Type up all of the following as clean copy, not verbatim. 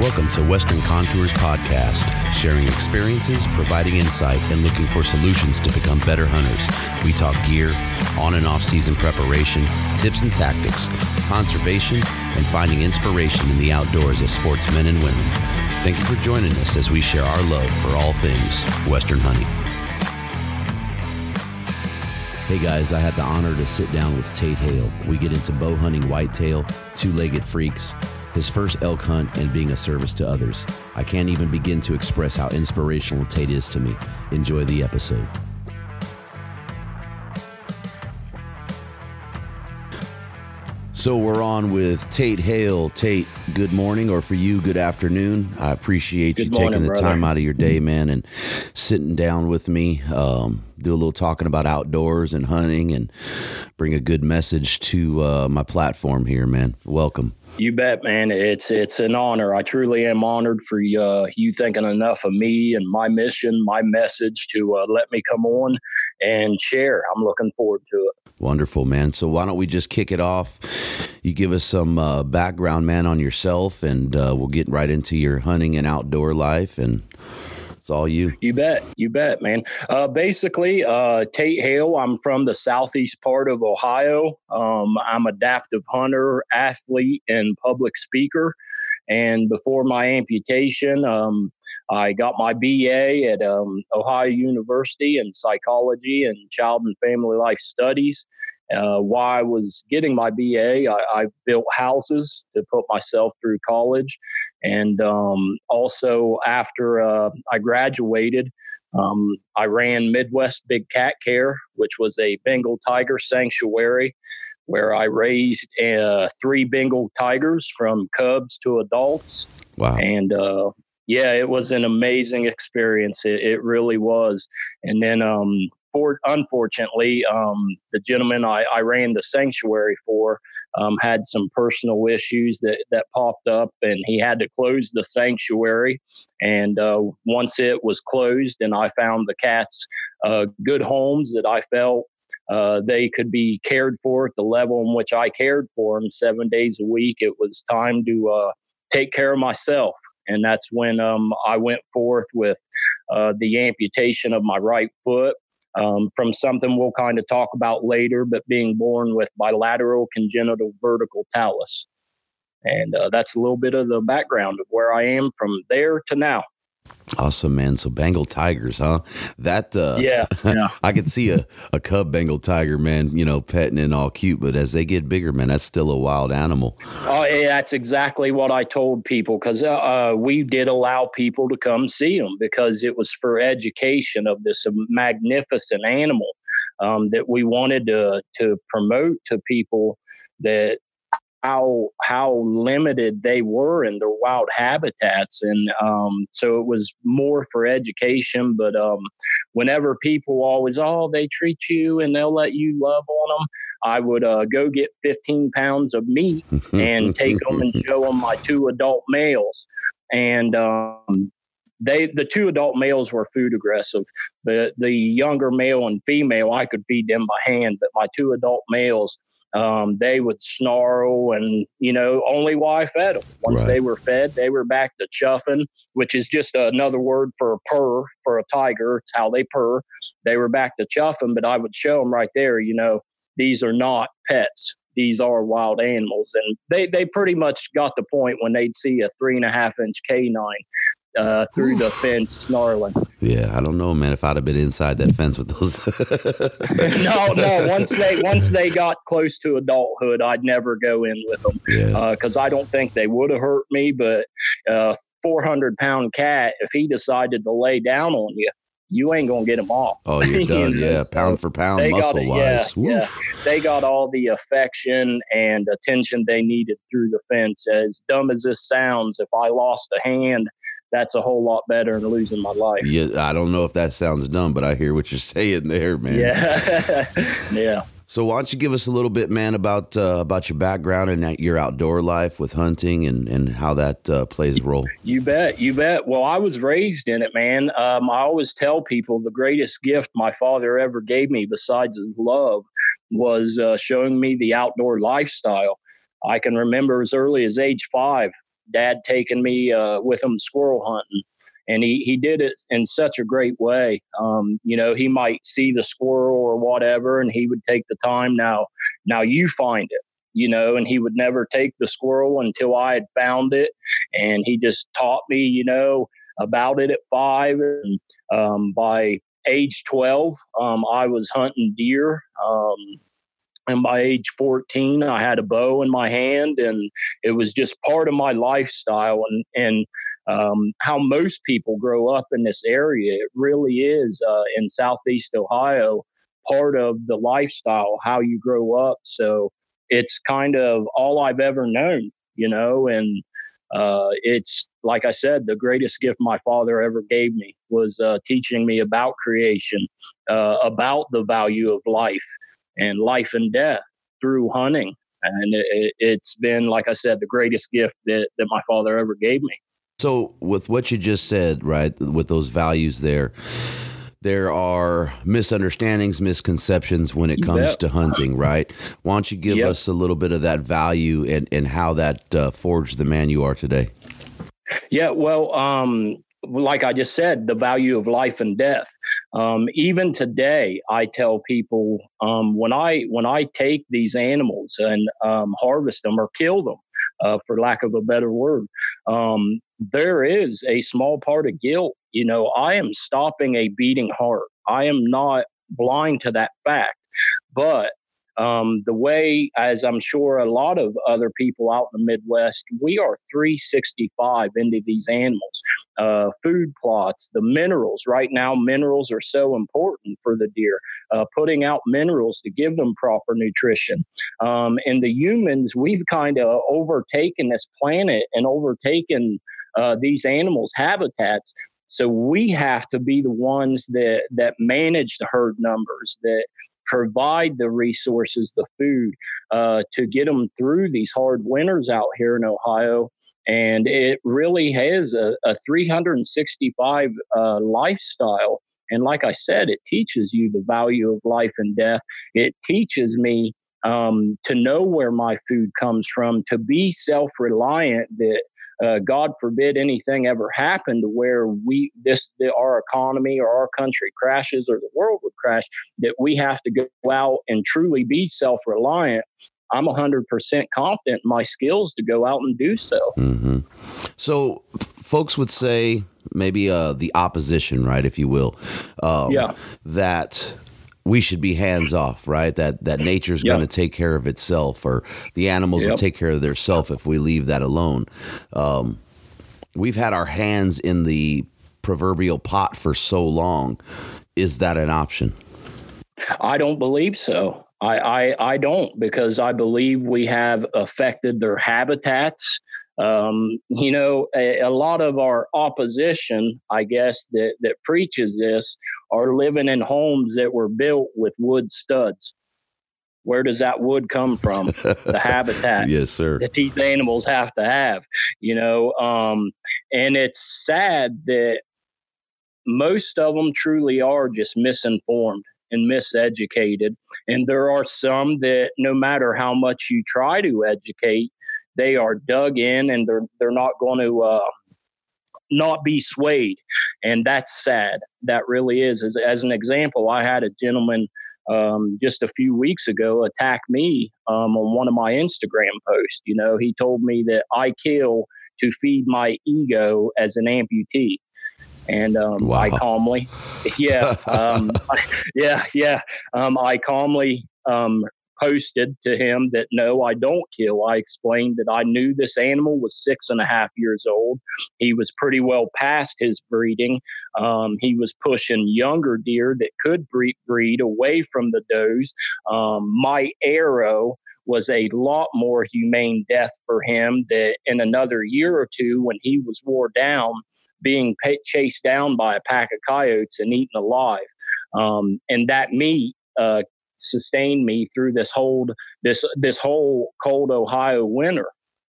Welcome to Western Contours Podcast, sharing experiences, providing insight, and looking for solutions to become better hunters. We talk gear, on and off season preparation, tips and tactics, conservation, and finding inspiration in the outdoors as sportsmen and women. Thank you for joining us as we share our love for all things Western hunting. Hey guys, I had the honor to sit down with Tate Hale. We get into bow hunting, whitetail, two-legged freaks, his first elk hunt, and being a service to others. I can't even begin to express how inspirational Tate is to me. Enjoy the episode. So we're on with Tate Hale. Tate, good morning, or for you, good afternoon. I appreciate good you morning, taking the brother. Time out of your day, man, and sitting down with me, do a little talking about outdoors and hunting and bring a good message to my platform here, man. Welcome. You bet, man. It's an honor. I truly am honored for you thinking enough of me and my mission, my message to let me come on and share. I'm looking forward to it. Wonderful, man. So why don't we just kick it off? You give us some background, man, on yourself, and we'll get right into your hunting and outdoor life, and it's all you. You bet, man. Basically, Tate Hale. I'm from the southeast part of Ohio. I'm adaptive hunter, athlete, and public speaker. And before my amputation, I got my BA at Ohio University in psychology and child and family life studies. While I was getting my BA, I built houses to put myself through college. And also after I graduated, I ran Midwest Big Cat Care, which was a Bengal tiger sanctuary where I raised three Bengal tigers from cubs to adults. Wow. And yeah, it was an amazing experience. It really was. And then unfortunately, the gentleman I ran the sanctuary for had some personal issues that popped up, and he had to close the sanctuary. And once it was closed and I found the cats good homes that I felt they could be cared for at the level in which I cared for them 7 days a week, it was time to take care of myself. And that's when I went forth with the amputation of my right foot. From something we'll kind of talk about later, but being born with bilateral congenital vertical talus. And that's a little bit of the background of where I am from there to now. Awesome, man. So Bengal tigers, huh? That, yeah. I could see a cub Bengal tiger, man, petting and all cute, but as they get bigger, man, that's still a wild animal. Oh, yeah, that's exactly what I told people, because we did allow people to come see them because it was for education of this magnificent animal that we wanted to promote to people that how limited they were in their wild habitats. And so it was more for education. But whenever people always, they treat you and they'll let you love on them, I would go get 15 pounds of meat and take them and show them my two adult males. And the two adult males were food aggressive. The younger male and female, I could feed them by hand, but my two adult males, they would snarl and, you know, only while I fed them. Once they were fed, they were back to chuffing, which is just another word for a purr for a tiger. It's how they purr. They were back to chuffing, but I would show them right there, you know, these are not pets. These are wild animals. And they pretty much got the point when they'd see a 3.5-inch canine through the fence snarling. Yeah, I don't know, man, if I'd have been inside that fence with those. No. Once they got close to adulthood, I'd never go in with them because I don't think they would have hurt me. But 400-pound cat, if he decided to lay down on you, you ain't going to get him off. Oh, you're done, yeah. So pound for pound, muscle-wise. Yeah, they got all the affection and attention they needed through the fence. As dumb as this sounds, if I lost a hand, that's a whole lot better than losing my life. Yeah, I don't know if that sounds dumb, but I hear what you're saying there, man. Yeah. So why don't you give us a little bit, man, about your background and your outdoor life with hunting and how that plays a role? You bet. Well, I was raised in it, man. I always tell people the greatest gift my father ever gave me, besides his love, was showing me the outdoor lifestyle. I can remember as early as age 5, Dad taking me with him squirrel hunting. And he did it in such a great way. You know, he might see the squirrel or whatever, and he would take the time. Now you find it, you know, and he would never take the squirrel until I had found it. And he just taught me, you know, about it at 5. And by age 12, I was hunting deer. And by age 14, I had a bow in my hand, and it was just part of my lifestyle. And how most people grow up in this area, it really is in Southeast Ohio, part of the lifestyle, how you grow up. So it's kind of all I've ever known, you know, and it's, like I said, the greatest gift my father ever gave me was teaching me about creation, about the value of life. And life and death through hunting. And it's been, like I said, the greatest gift that my father ever gave me. So with what you just said, right, with those values there are misunderstandings, misconceptions when it comes to hunting, right? Why don't you give us a little bit of that value and how that forged the man you are today? Yeah, well, like I just said, the value of life and death. Even today, I tell people when I take these animals and harvest them or kill them, for lack of a better word, there is a small part of guilt. You know, I am stopping a beating heart. I am not blind to that fact. But the way, as I'm sure a lot of other people out in the Midwest, we are 365 into these animals, food plots, the minerals. Right now, minerals are so important for the deer, putting out minerals to give them proper nutrition. And the humans, we've kind of overtaken this planet and overtaken these animals' habitats. So we have to be the ones that manage the herd numbers, that provide the resources, the food, to get them through these hard winters out here in Ohio. And it really has a 365 lifestyle. And like I said, it teaches you the value of life and death. It teaches me to know where my food comes from, to be self-reliant, that God forbid anything ever happened to where our economy or our country crashes or the world would crash, that we have to go out and truly be self-reliant. I'm 100% confident in my skills to go out and do so. Mm-hmm. So folks would say maybe the opposition, right, if you will, that we should be hands off, right? That nature's going to take care of itself, or the animals will take care of theirself if we leave that alone. We've had our hands in the proverbial pot for so long. Is that an option? I don't believe so. I don't, because I believe we have affected their habitats. You know, a lot of our opposition, I guess, that preaches this are living in homes that were built with wood studs. Where does that wood come from? The habitat. Yes, sir. That these animals have to have, you know, and it's sad that most of them truly are just misinformed and miseducated. And there are some that no matter how much you try to educate, they are dug in and they're not going to not be swayed. And that's sad. That really is. As an example, I had a gentleman just a few weeks ago attack me on one of my Instagram posts. You know, he told me that I kill to feed my ego as an amputee. And wow. I calmly posted to him that, no, I don't kill. I explained that I knew this animal was 6.5 years old. He was pretty well past his breeding. He was pushing younger deer that could breed away from the does. My arrow was a lot more humane death for him, that in another year or two, when he was wore down, being chased down by a pack of coyotes and eaten alive. And that meat sustained me through this whole cold Ohio winter,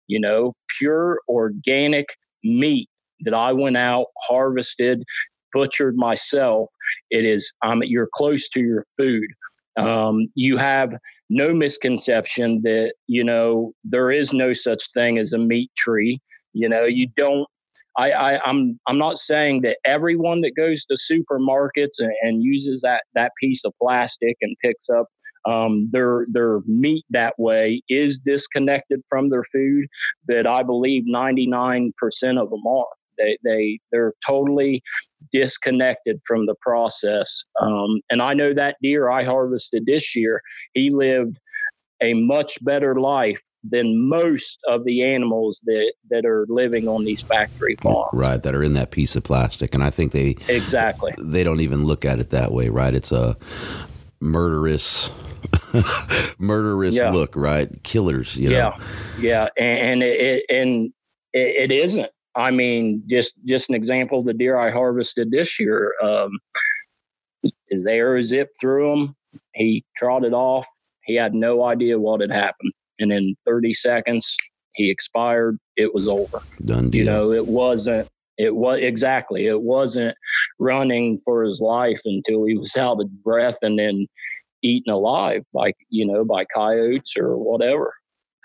you know, pure organic meat that I went out, harvested, butchered myself. It is, you're close to your food. You have no misconception that, you know, there is no such thing as a meat tree. You know, you don't, I'm not saying that everyone that goes to supermarkets and uses that piece of plastic and picks up their meat that way is disconnected from their food, but I believe 99% of them are. They're totally disconnected from the process. And I know that deer I harvested this year, he lived a much better life than most of the animals that are living on these factory farms. Right, that are in that piece of plastic. And I think they don't even look at it that way, right? It's a murderous yeah. look, right? Killers, you know. Yeah, and it isn't. I mean, just an example, the deer I harvested this year, his arrow zipped through him. He trotted off. He had no idea what had happened. And in 30 seconds, he expired. It was over. Done deal. You know, it wasn't running for his life until he was out of breath and then eaten alive by coyotes or whatever.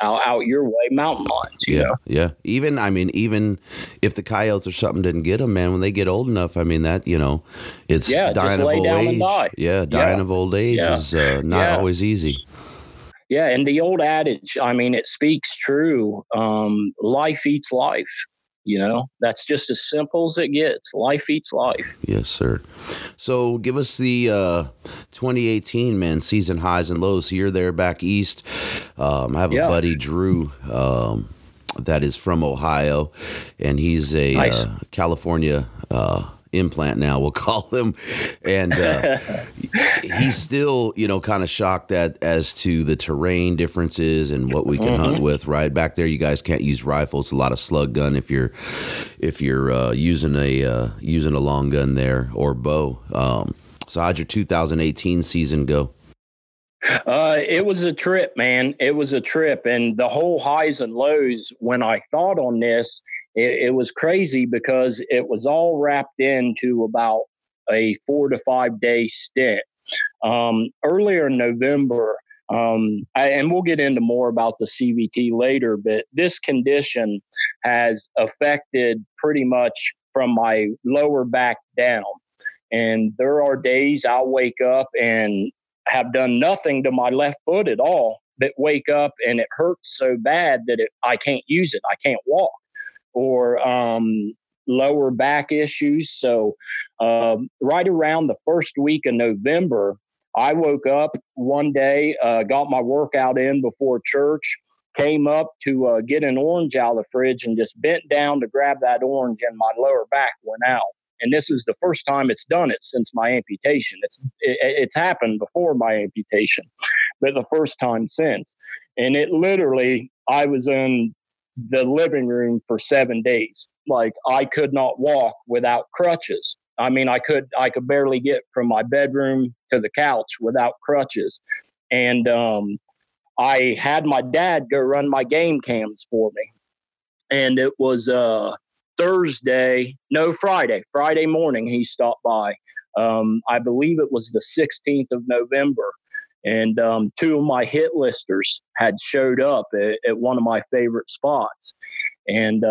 Out your way, mountain lions. You know? Yeah. Even if the coyotes or something didn't get them, man, when they get old enough, I mean, that, you know, it's dying of old age. Yeah, dying of old age is not always easy. Yeah, and the old adage, I mean, it speaks true. Life eats life, you know. That's just as simple as it gets. Life eats life. Yes, sir. So give us the 2018, man, season highs and lows. So you're there back east. I have a buddy, Drew, that is from Ohio, and he's a California implant now, we'll call him, and he's still, you know, kind of shocked at as to the terrain differences and what we can hunt with. Right back there, you guys can't use rifles, a lot of slug gun if you're using a long gun there, or bow. So how'd your 2018 season go? It was a trip, man. It was a trip, and the whole highs and lows. When I thought on this, it was crazy because it was all wrapped into about a 4 to 5 day stint. Earlier in November, and we'll get into more about the CVT later, but this condition has affected pretty much from my lower back down. And there are days I'll wake up and have done nothing to my left foot at all, but wake up and it hurts so bad that I can't use it. I can't walk. Or lower back issues. So right around the first week of November, I woke up one day, got my workout in before church, came up to get an orange out of the fridge and just bent down to grab that orange, and my lower back went out. And this is the first time it's done it since my amputation. It's happened before my amputation, but the first time since. And it literally, I was in the living room for 7 days. Like, I could not walk without crutches. I mean, I could barely get from my bedroom to the couch without crutches. And I had my dad go run my game cams for me. And it was Friday morning he stopped by. I believe it was the 16th of November. And two of my hit listers had showed up at one of my favorite spots. And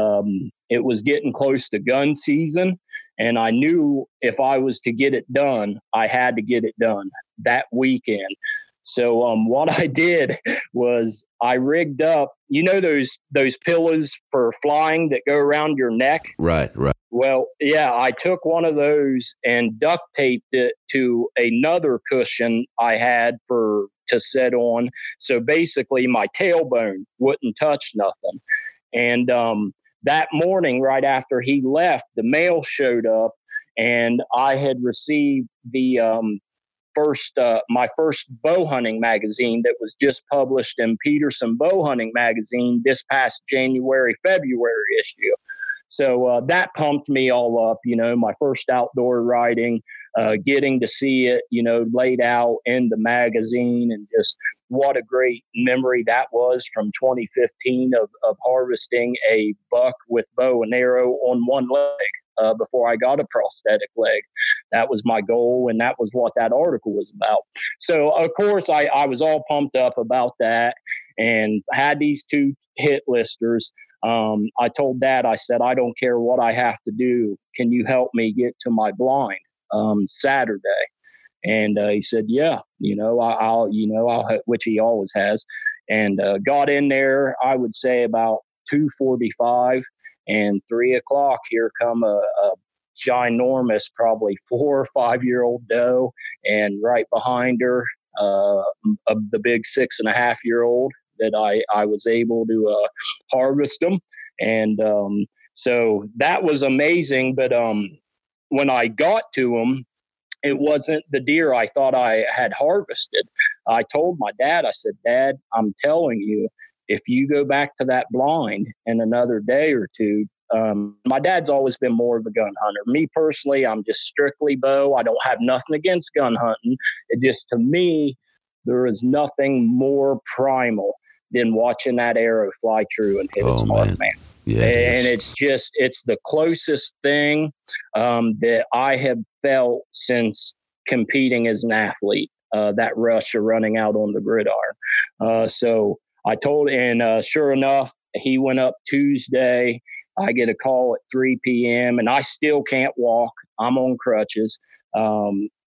it was getting close to gun season. And I knew if I was to get it done, I had to get it done that weekend. So what I did was I rigged up, you know, those pillows for flying that go around your neck. Right. Well, yeah, I took one of those and duct taped it to another cushion I had to set on. So basically my tailbone wouldn't touch nothing. And that morning, right after he left, the mail showed up, and I had received the my first bow hunting magazine that was just published in Peterson Bow Hunting magazine this past February issue. So that pumped me all up, you know, my first outdoor riding, getting to see it, you know, laid out in the magazine, and just what a great memory that was from 2015 of harvesting a buck with bow and arrow on one leg. Before I got a prosthetic leg. That was my goal, and that was what that article was about. So, of course, I was all pumped up about that and had these two hit listers. I told Dad, I said, I don't care what I have to do. Can you help me get to my blind Saturday? And he said, yeah, you know, I'll, which he always has. And got in there, I would say about 2:45. And 3 o'clock, here come a ginormous, probably 4 or 5 year old doe, and right behind her, the big 6.5-year-old that I was able to harvest them. And so that was amazing. But when I got to them, it wasn't the deer I thought I had harvested. I told my dad, I said, Dad, I'm telling you, if you go back to that blind in another day or two, my dad's always been more of a gun hunter. Me personally, I'm just strictly bow. I don't have nothing against gun hunting. It just, to me, there is nothing more primal than watching that arrow fly true and hit its mark, man. Yeah, and it's just, it's the closest thing that I have felt since competing as an athlete, that rush of running out on the gridiron. So I told, and sure enough, he went up Tuesday. I get a call at 3 p.m. and I still can't walk. I'm on crutches.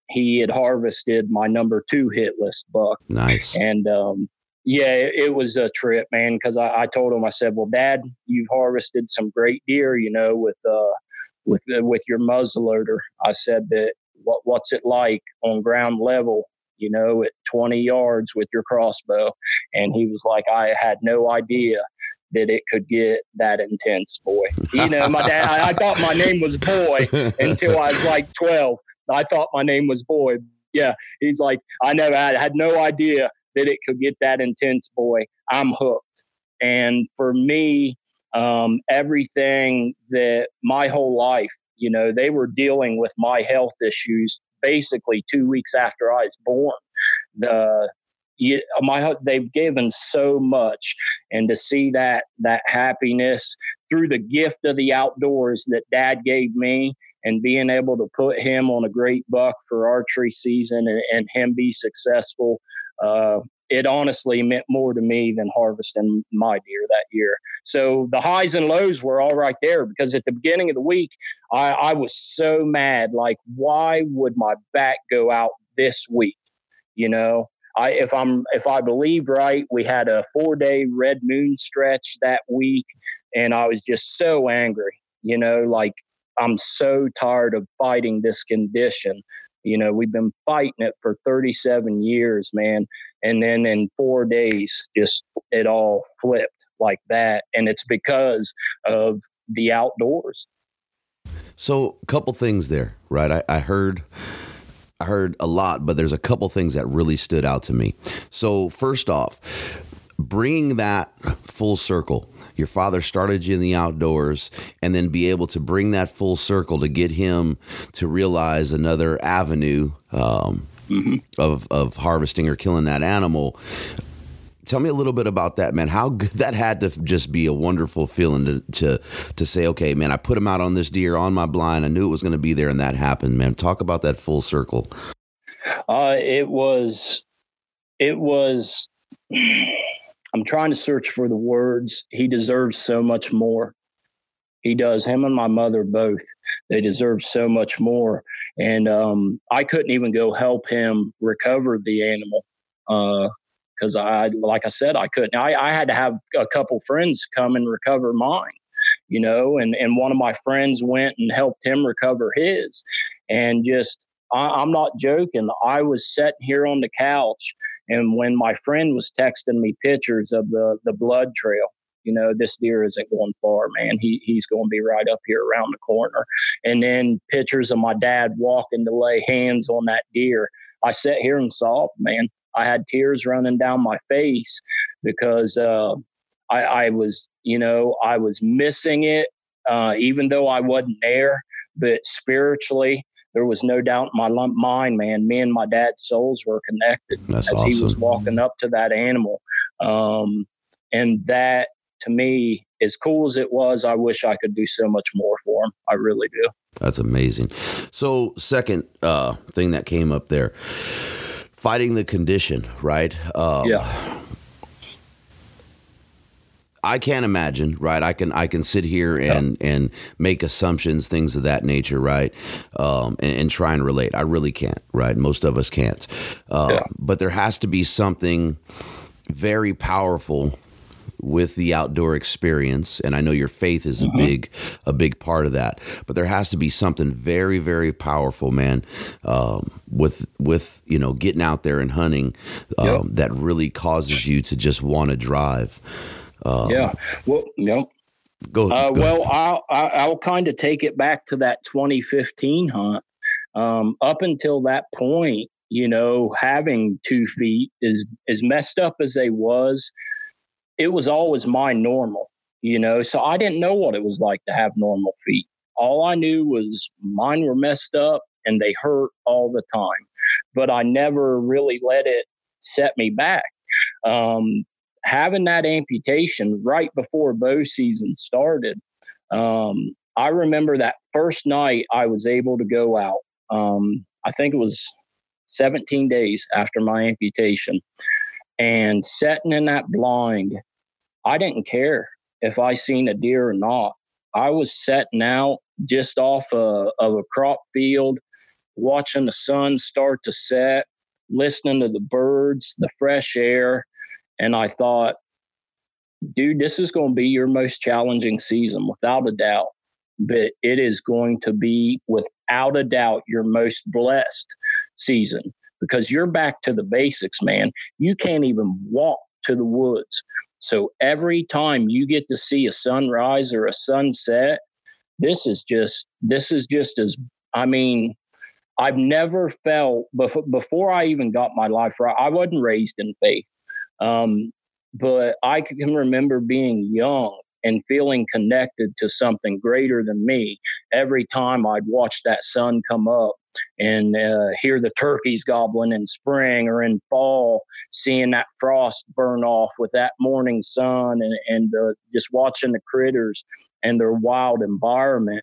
He had harvested my number 2 hit list buck. Nice. And yeah, it was a trip, man. Because I told him, I said, "Well, Dad, you've harvested some great deer, you know, with your muzzleloader." I said that what's it like on ground level, you know, at 20 yards with your crossbow. And he was like, I had no idea that it could get that intense, boy. You know, my dad, I thought my name was Boy until I was like 12. I thought my name was Boy. Yeah. He's like, I had no idea that it could get that intense, boy. I'm hooked. And for me, everything that my whole life, you know, they were dealing with my health issues basically 2 weeks after I was born. They've given so much, and to see that happiness through the gift of the outdoors that Dad gave me, and being able to put him on a great buck for archery season and him be successful, it honestly meant more to me than harvesting my deer that year. So the highs and lows were all right there, because at the beginning of the week, I was so mad. Like, why would my back go out this week? You know, if I believe right, we had a 4-day red moon stretch that week, and I was just so angry, you know, like, I'm so tired of fighting this condition. You know, we've been fighting it for 37 years, man. And then in 4 days, just it all flipped like that. And it's because of the outdoors. So a couple things there, right? I heard a lot, but there's a couple things that really stood out to me. So first off, bringing that full circle, your father started you in the outdoors, and then be able to bring that full circle to get him to realize another avenue of harvesting or killing that animal. Tell me a little bit about that, man. How good that had to just be a wonderful feeling to say, okay, man, I put him out on this deer on my blind. I knew it was going to be there, and that happened, man. Talk about that full circle. It was. I'm trying to search for the words. He deserves so much more. He does. Him and my mother both. They deserve so much more. And I couldn't even go help him recover the animal. Because I couldn't. I had to have a couple friends come and recover mine, you know, and one of my friends went and helped him recover his. And just, I'm not joking. I was sitting here on the couch, and when my friend was texting me pictures of the blood trail, you know, this deer isn't going far, man. He's going to be right up here around the corner. And then pictures of my dad walking to lay hands on that deer. I sat here and sobbed, man. I had tears running down my face because I was missing it, even though I wasn't there. But spiritually, there was no doubt in my mind, man. Me and my dad's souls were connected. That's as awesome. He was walking up to that animal. And that, to me, as cool as it was, I wish I could do so much more for him. I really do. That's amazing. So second thing that came up there. Fighting the condition, right? Yeah. I can't imagine, right? I can sit here and make assumptions, things of that nature, right? And try and relate. I really can't, right? Most of us can't. But there has to be something very powerful with the outdoor experience, and I know your faith is a big part of that, but there has to be something very, very powerful, man, with you know, getting out there and hunting that really causes you to just want to drive. Go ahead. Well, I'll kind of take it back to that 2015 hunt. Up until that point, you know, having 2 feet is as messed up as they was. It was always my normal, you know, so I didn't know what it was like to have normal feet. All I knew was mine were messed up and they hurt all the time, but I never really let it set me back. Having that amputation right before bow season started, I remember that first night I was able to go out. I think it was 17 days after my amputation. And sitting in that blind, I didn't care if I seen a deer or not. I was sitting out just off of a crop field, watching the sun start to set, listening to the birds, the fresh air. And I thought, dude, this is going to be your most challenging season, without a doubt. But it is going to be, without a doubt, your most blessed season. Because you're back to the basics, man. You can't even walk to the woods. So every time you get to see a sunrise or a sunset, I've never felt, before I even got my life right, I wasn't raised in faith. But I can remember being young and feeling connected to something greater than me every time I'd watch that sun come up and hear the turkeys gobbling in spring or in fall, seeing that frost burn off with that morning sun and just watching the critters and their wild environment.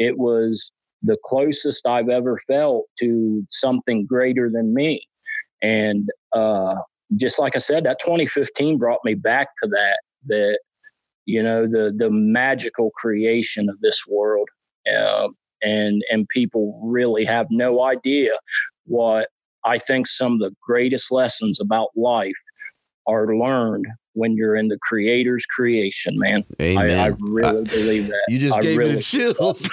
It was the closest I've ever felt to something greater than me. And just like I said, that 2015 brought me back to that, you know, the magical creation of this world. And people really have no idea what I think some of the greatest lessons about life are learned when you're in the Creator's creation, man. Amen. I really believe that. You just gave me the chills.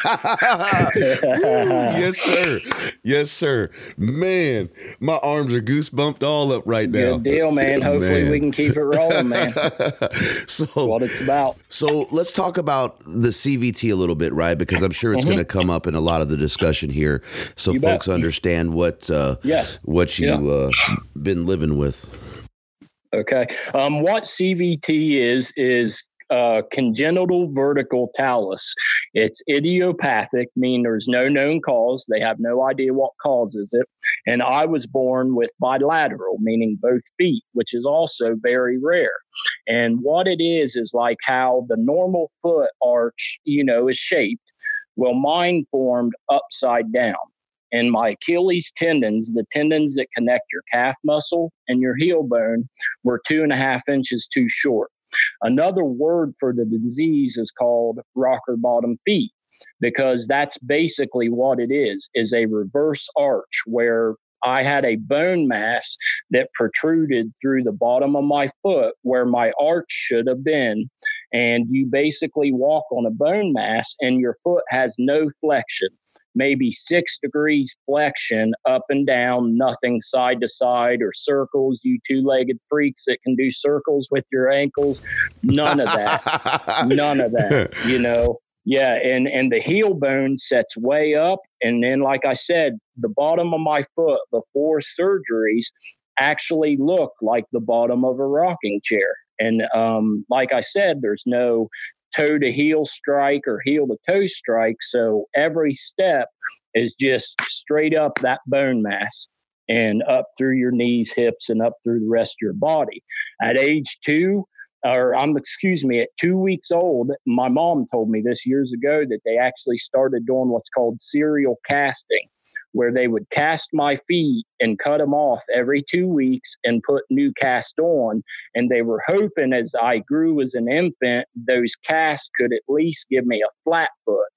Yes, sir. Yes, sir. Man, my arms are goosebumped all up right now. Good deal, man. Hopefully we can keep it rolling, man. So that's what it's about. So let's talk about the CVT a little bit, right? Because I'm sure it's going to come up in a lot of the discussion here. So you folks understand what you've been living with. Okay. What CVT is congenital vertical talus. It's idiopathic, meaning there's no known cause. They have no idea what causes it. And I was born with bilateral, meaning both feet, which is also very rare. And what it is like how the normal foot arch, is shaped. Well, mine formed upside down. And my Achilles tendons, the tendons that connect your calf muscle and your heel bone, were 2.5 inches too short. Another word for the disease is called rocker bottom feet, because that's basically what it is a reverse arch where I had a bone mass that protruded through the bottom of my foot where my arch should have been. And you basically walk on a bone mass and your foot has no flexion, maybe 6 degrees flexion up and down, nothing side to side or circles. You two-legged freaks that can do circles with your ankles. None of that, Yeah, and the heel bone sets way up. And then, like I said, the bottom of my foot before surgeries actually looked like the bottom of a rocking chair. And like I said, there's no toe-to-heel strike or heel-to-toe strike. So every step is just straight up that bone mass and up through your knees, hips, and up through the rest of your body. At age 2 weeks old, my mom told me this years ago that they actually started doing what's called serial casting, where they would cast my feet and cut them off every 2 weeks and put new cast on. And they were hoping as I grew as an infant, those casts could at least give me a flat foot,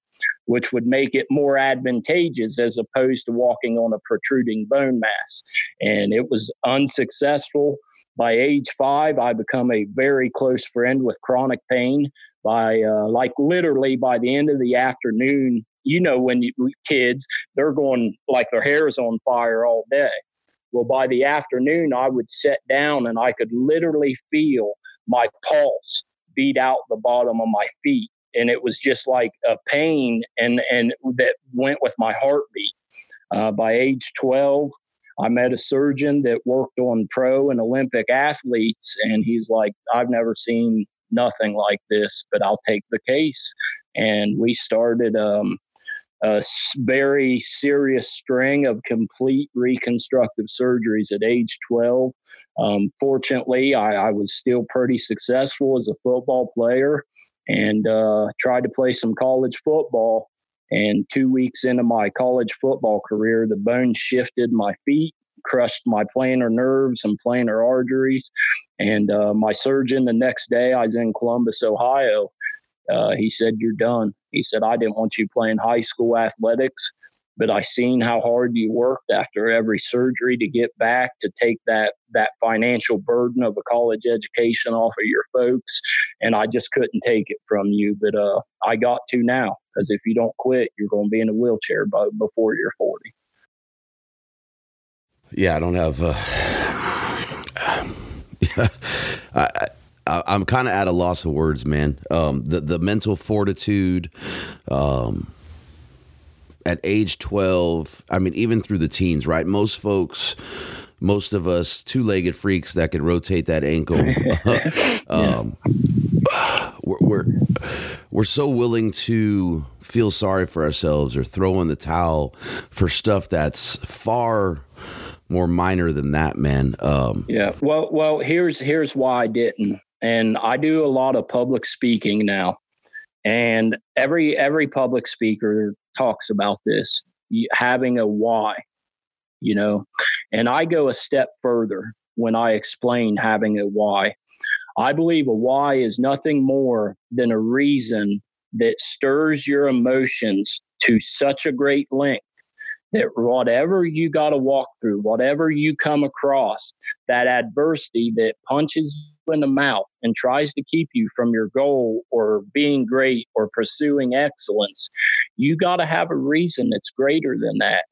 which would make it more advantageous as opposed to walking on a protruding bone mass. And it was unsuccessful. By age 5, I become a very close friend with chronic pain. By the end of the afternoon, kids, they're going like their hair is on fire all day. Well, by the afternoon, I would sit down and I could literally feel my pulse beat out the bottom of my feet. And it was just like a pain and that went with my heartbeat. By age 12, I met a surgeon that worked on pro and Olympic athletes, and he's like, I've never seen nothing like this, but I'll take the case. And we started a very serious string of complete reconstructive surgeries at age 12. Fortunately, I was still pretty successful as a football player and tried to play some college football. And 2 weeks into my college football career, the bone shifted my feet, crushed my planar nerves and planar arteries. And my surgeon the next day, I was in Columbus, Ohio. He said, you're done. He said, I didn't want you playing high school athletics, but I seen how hard you worked after every surgery to get back, to take that financial burden of a college education off of your folks. And I just couldn't take it from you. But I got to now. Because if you don't quit, you're going to be in a wheelchair before you're 40. Yeah, I don't have. I'm kind of at a loss of words, man. The mental fortitude at age 12. I mean, even through the teens, right? Most of us, two-legged freaks that could rotate that ankle. We're so willing to feel sorry for ourselves or throw in the towel for stuff that's far more minor than that, man. Yeah. Well, here's why I didn't. And I do a lot of public speaking now. And every public speaker talks about this, having a why, and I go a step further when I explain having a why. I believe a why is nothing more than a reason that stirs your emotions to such a great length that whatever you got to walk through, whatever you come across, that adversity that punches you in the mouth and tries to keep you from your goal or being great or pursuing excellence, you got to have a reason that's greater than that.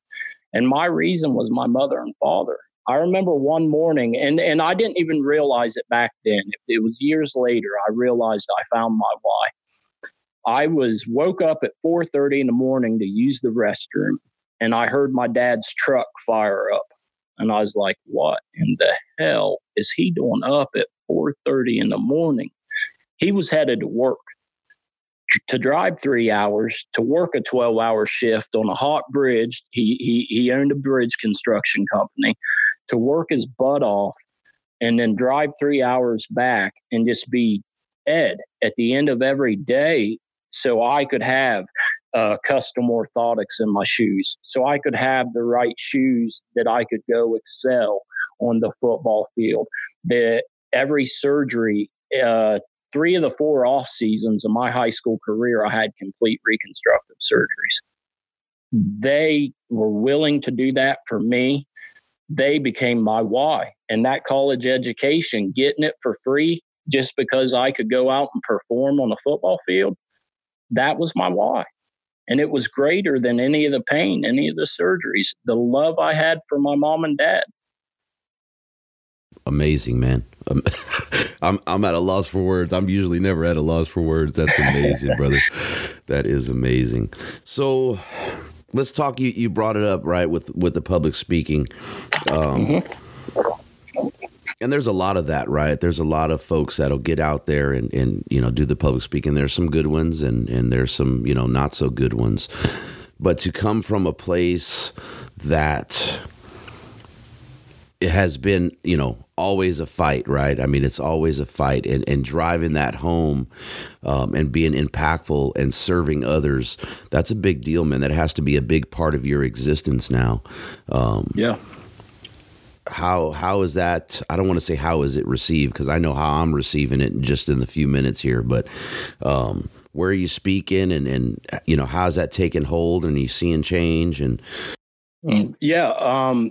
And my reason was my mother and father. I remember one morning, and I didn't even realize it back then. It was years later, I realized I found my why. I woke up at 4:30 in the morning to use the restroom, and I heard my dad's truck fire up. And I was like, what in the hell is he doing up at 4:30 in the morning? he was headed to work, to drive 3 hours, to work a 12-hour shift on a hot bridge. He owned a bridge construction company, to work his butt off and then drive 3 hours back and just be Ed at the end of every day, so I could have custom orthotics in my shoes, so I could have the right shoes that I could go excel on the football field. That every surgery, 3 of the 4 off seasons of my high school career, I had complete reconstructive surgeries. They were willing to do that for me. They became my why. And that college education, getting it for free just because I could go out and perform on the football field, that was my why. And it was greater than any of the pain, any of the surgeries, the love I had for my mom and dad. Amazing, man. I'm at a loss for words. I'm usually never at a loss for words. That's amazing, brother. That is amazing. So let's talk. You brought it up, right, with the public speaking. And there's a lot of that, right? There's a lot of folks that'll get out there and you know, do the public speaking. There's some good ones and there's some, you know, not so good ones. But to come from a place that it has been, you know, always a fight, right? I mean, it's always a fight, and driving that home and being impactful and serving others, that's a big deal, man. That has to be a big part of your existence now. Yeah. How is that? I don't want to say how is it received, because I know how I'm receiving it just in the few minutes here, but where are you speaking and you know, how's that taking hold and are you seeing change? And yeah,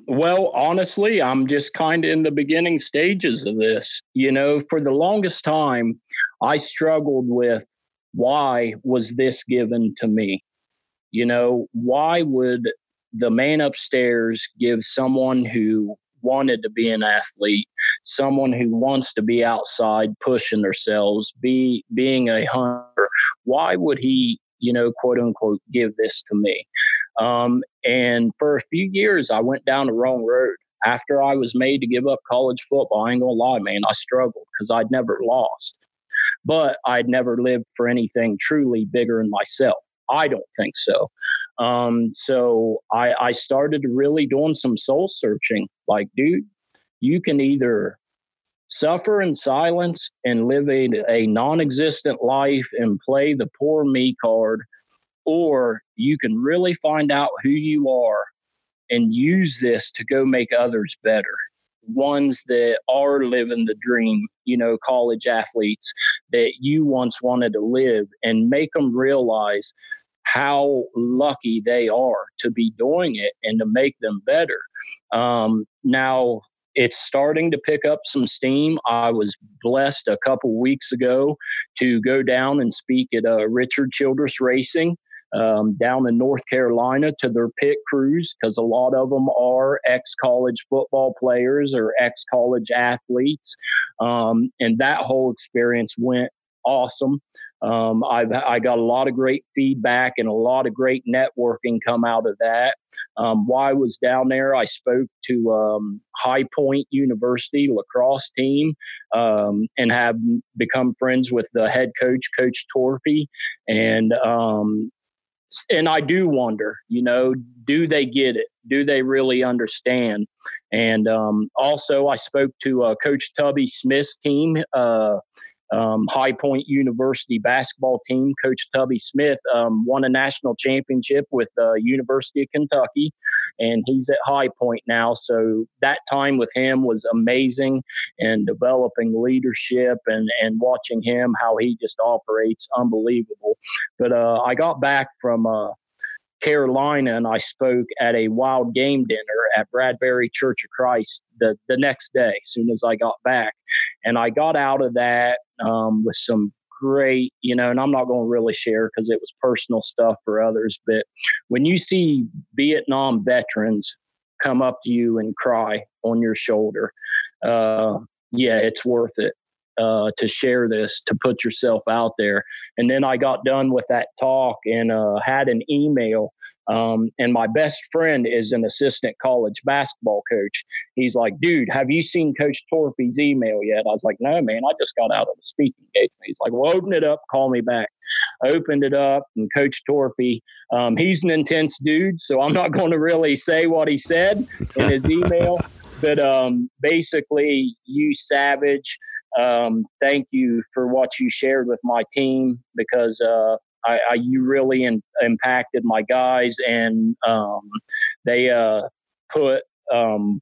well, honestly, I'm just kind of in the beginning stages of this. You know, for the longest time, I struggled with why was this given to me? You know, why would the man upstairs give someone who wanted to be an athlete, someone who wants to be outside pushing themselves, being a hunter, why would he, you know, quote unquote, give this to me? And for a few years, I went down the wrong road. After I was made to give up college football, I ain't gonna lie, man, I struggled because I'd never lost, but I'd never lived for anything truly bigger than myself. I don't think so. So I started really doing some soul searching. Like, dude, you can either suffer in silence and live a non-existent life and play the poor me card, or you can really find out who you are and use this to go make others better. Ones that are living the dream, you know, college athletes that you once wanted to live, and make them realize how lucky they are to be doing it and to make them better. Now it's starting to pick up some steam. I was blessed a couple weeks ago to go down and speak at Richard Childress Racing down in North Carolina to their pit crews, because a lot of them are ex-college football players or ex-college athletes. And that whole experience went awesome. I got a lot of great feedback and a lot of great networking come out of that. While I was down there, I spoke to High Point University lacrosse team and have become friends with the head coach, Coach Torpy. And I do wonder, you know, do they get it? Do they really understand? And also I spoke to Coach Tubby Smith's team, High Point University basketball team. Coach Tubby Smith won a national championship with the University of Kentucky, and he's at High Point now. So that time with him was amazing, and developing leadership and watching him, how he just operates, unbelievable. But I got back from Carolina, and I spoke at a wild game dinner at Bradbury Church of Christ the next day, as soon as I got back. And I got out of that with some great, you know, and I'm not going to really share because it was personal stuff for others. But when you see Vietnam veterans come up to you and cry on your shoulder, yeah, it's worth it to share this, to put yourself out there. And then I got done with that talk and had an email And my best friend is an assistant college basketball coach. He's like, dude, have you seen Coach Torpy's email yet? I was like, no, man, I just got out of a speaking engagement. He's like, well, open it up, call me back. I opened it up, and Coach Torpy, he's an intense dude, so I'm not going to really say what he said in his email. But basically, you savage, thank you for what you shared with my team, because you really impacted my guys, and they put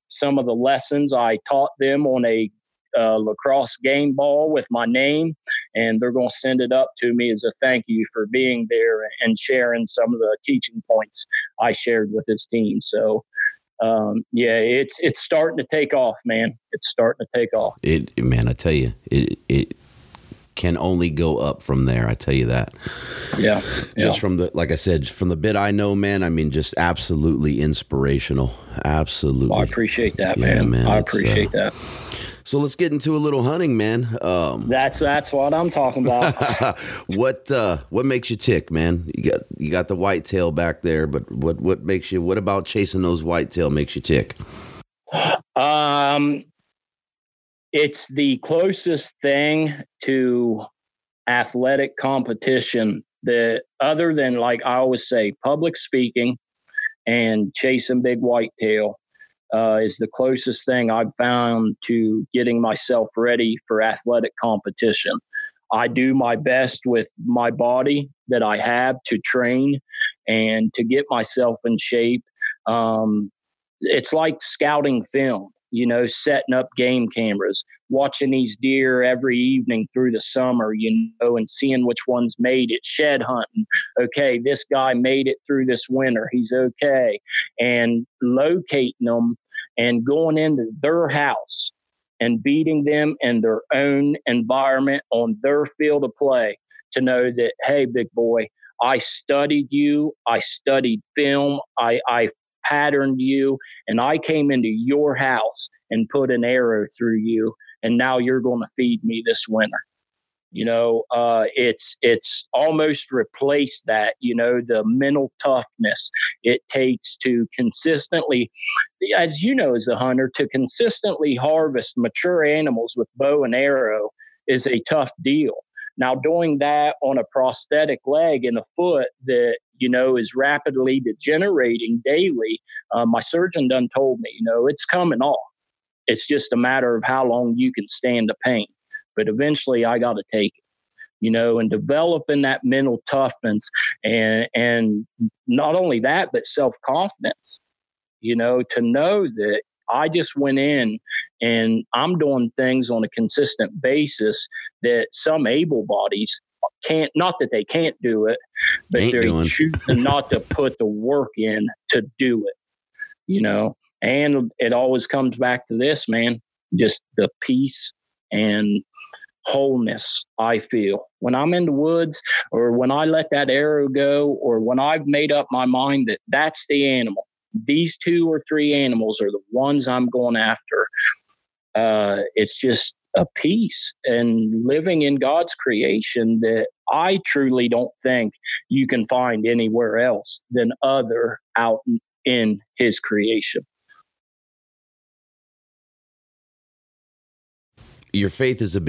some of the lessons I taught them on a lacrosse game ball with my name, and they're going to send it up to me as a thank you for being there and sharing some of the teaching points I shared with his team. So it's starting to take off, man. It's starting to take off. Man, I tell you, it can only go up from there. I tell you that. Yeah. Just from the, like I said, from the bit I know, man, I mean, just absolutely inspirational. Absolutely. Well, I appreciate that, man. I appreciate that. So let's get into a little hunting, man. That's what I'm talking about. What makes you tick, man? You got the whitetail back there, but what makes you? What about chasing those whitetail makes you tick? It's the closest thing to athletic competition that, other than, like I always say, public speaking and chasing big whitetail. Is the closest thing I've found to getting myself ready for athletic competition. I do my best with my body that I have to train and to get myself in shape. It's like scouting film, setting up game cameras, watching these deer every evening through the summer, and seeing which ones made it, shed hunting. Okay, this guy made it through this winter. He's okay. And locating them and going into their house and beating them in their own environment on their field of play to know that, hey, big boy, I studied you. I studied film. I patterned you, and I came into your house and put an arrow through you, and now you're going to feed me this winter. It's almost replaced that, the mental toughness it takes to consistently, as you know, as a hunter, to consistently harvest mature animals with bow and arrow is a tough deal. Now, doing that on a prosthetic leg and a foot that, is rapidly degenerating daily, my surgeon done told me, it's coming off. It's just a matter of how long you can stand the pain. But eventually I got to take it, and developing that mental toughness and not only that, but self-confidence, to know that I just went in and I'm doing things on a consistent basis that some able bodies can't, not that they can't do it, but they're choosing not to put the work in to do it, and it always comes back to this, man, just the peace and wholeness I feel when I'm in the woods, or when I let that arrow go, or when I've made up my mind that that's the animal. These two or three animals are the ones I'm going after. It's just a peace and living in God's creation that I truly don't think you can find anywhere else than other out in his creation. Your faith is a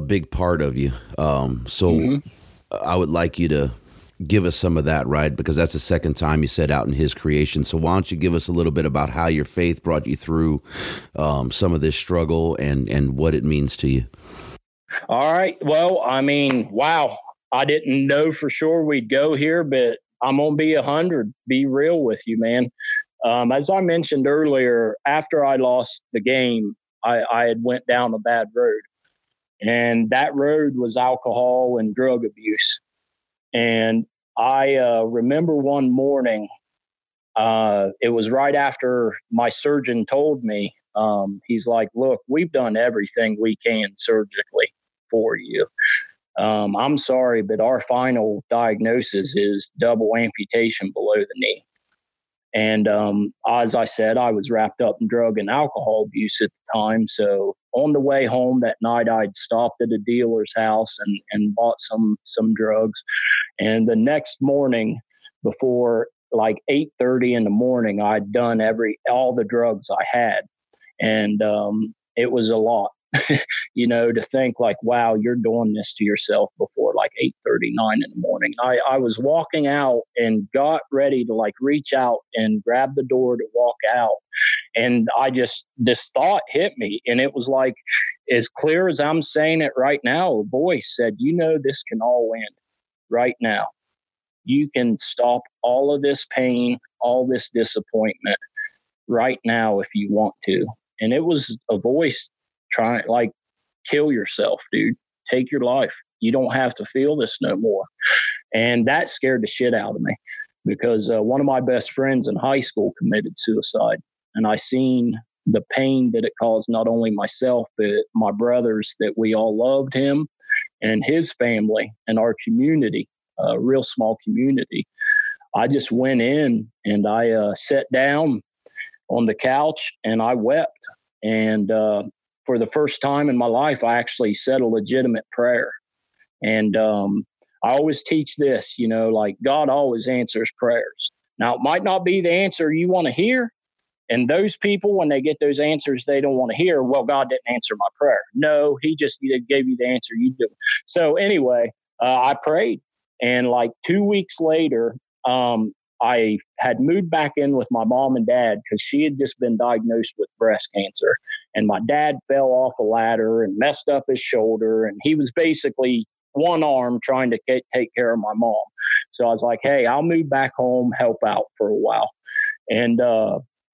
big part of you. I would like you to give us some of that, right? Because that's the second time you said out in his creation. So why don't you give us a little bit about how your faith brought you through some of this struggle and what it means to you? All right. Well, I mean, wow. I didn't know for sure we'd go here, but I'm going to be 100, be real with you, man. As I mentioned earlier, after I lost the game, I had went down a bad road, and that road was alcohol and drug abuse. And I remember one morning, it was right after my surgeon told me, he's like, look, we've done everything we can surgically for you. I'm sorry, but our final diagnosis is double amputation below the knee. And as I said, I was wrapped up in drug and alcohol abuse at the time. So on the way home that night, I'd stopped at a dealer's house and bought some drugs. And the next morning, before like 8:30 in the morning, I'd done all the drugs I had. And it was a lot, you know, to think like, wow, you're doing this to yourself before like 8:39 in the morning. I was walking out and got ready to like reach out and grab the door to walk out. And I just, this thought hit me, and it was like, as clear as I'm saying it right now, a voice said, you know, this can all end right now. You can stop all of this pain, all this disappointment right now if you want to. And it was a voice trying, like, kill yourself, dude. Take your life. You don't have to feel this no more. And that scared the shit out of me, because one of my best friends in high school committed suicide. And I seen the pain that it caused, not only myself, but my brothers, that we all loved him and his family and our community, a real small community. I just went in and I sat down on the couch and I wept. And for the first time in my life, I actually said a legitimate prayer. And I always teach this, you know, like, God always answers prayers. Now, it might not be the answer you want to hear. And those people, when they get those answers they don't want to hear, well, God didn't answer my prayer. No, he just gave you the answer you do. So anyway, I prayed. And like 2 weeks later, I had moved back in with my mom and dad, because she had just been diagnosed with breast cancer. And my dad fell off a ladder and messed up his shoulder. And he was basically one arm trying to take care of my mom. So I was like, hey, I'll move back home, help out for a while. And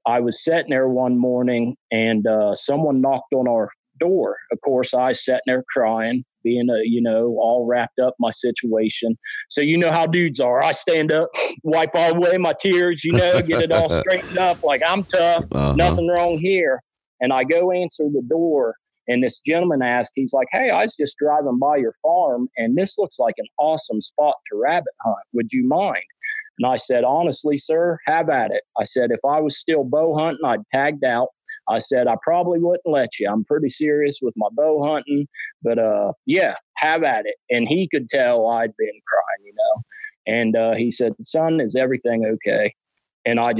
I was sitting there one morning, and someone knocked on our door. Of course, I sat there crying, being, you know, all wrapped up my situation. So you know how dudes are. I stand up, wipe all away my tears, you know, get it all straightened up. Like, I'm tough, nothing wrong here. And I go answer the door, and this gentleman asked, he's like, hey, I was just driving by your farm, and this looks like an awesome spot to rabbit hunt. Would you mind? And I said, honestly, sir, have at it. I said, if I was still bow hunting, I'd tagged out. I said, I probably wouldn't let you. I'm pretty serious with my bow hunting, but yeah, have at it. And he could tell I'd been crying, you know. And he said, son, is everything okay? And I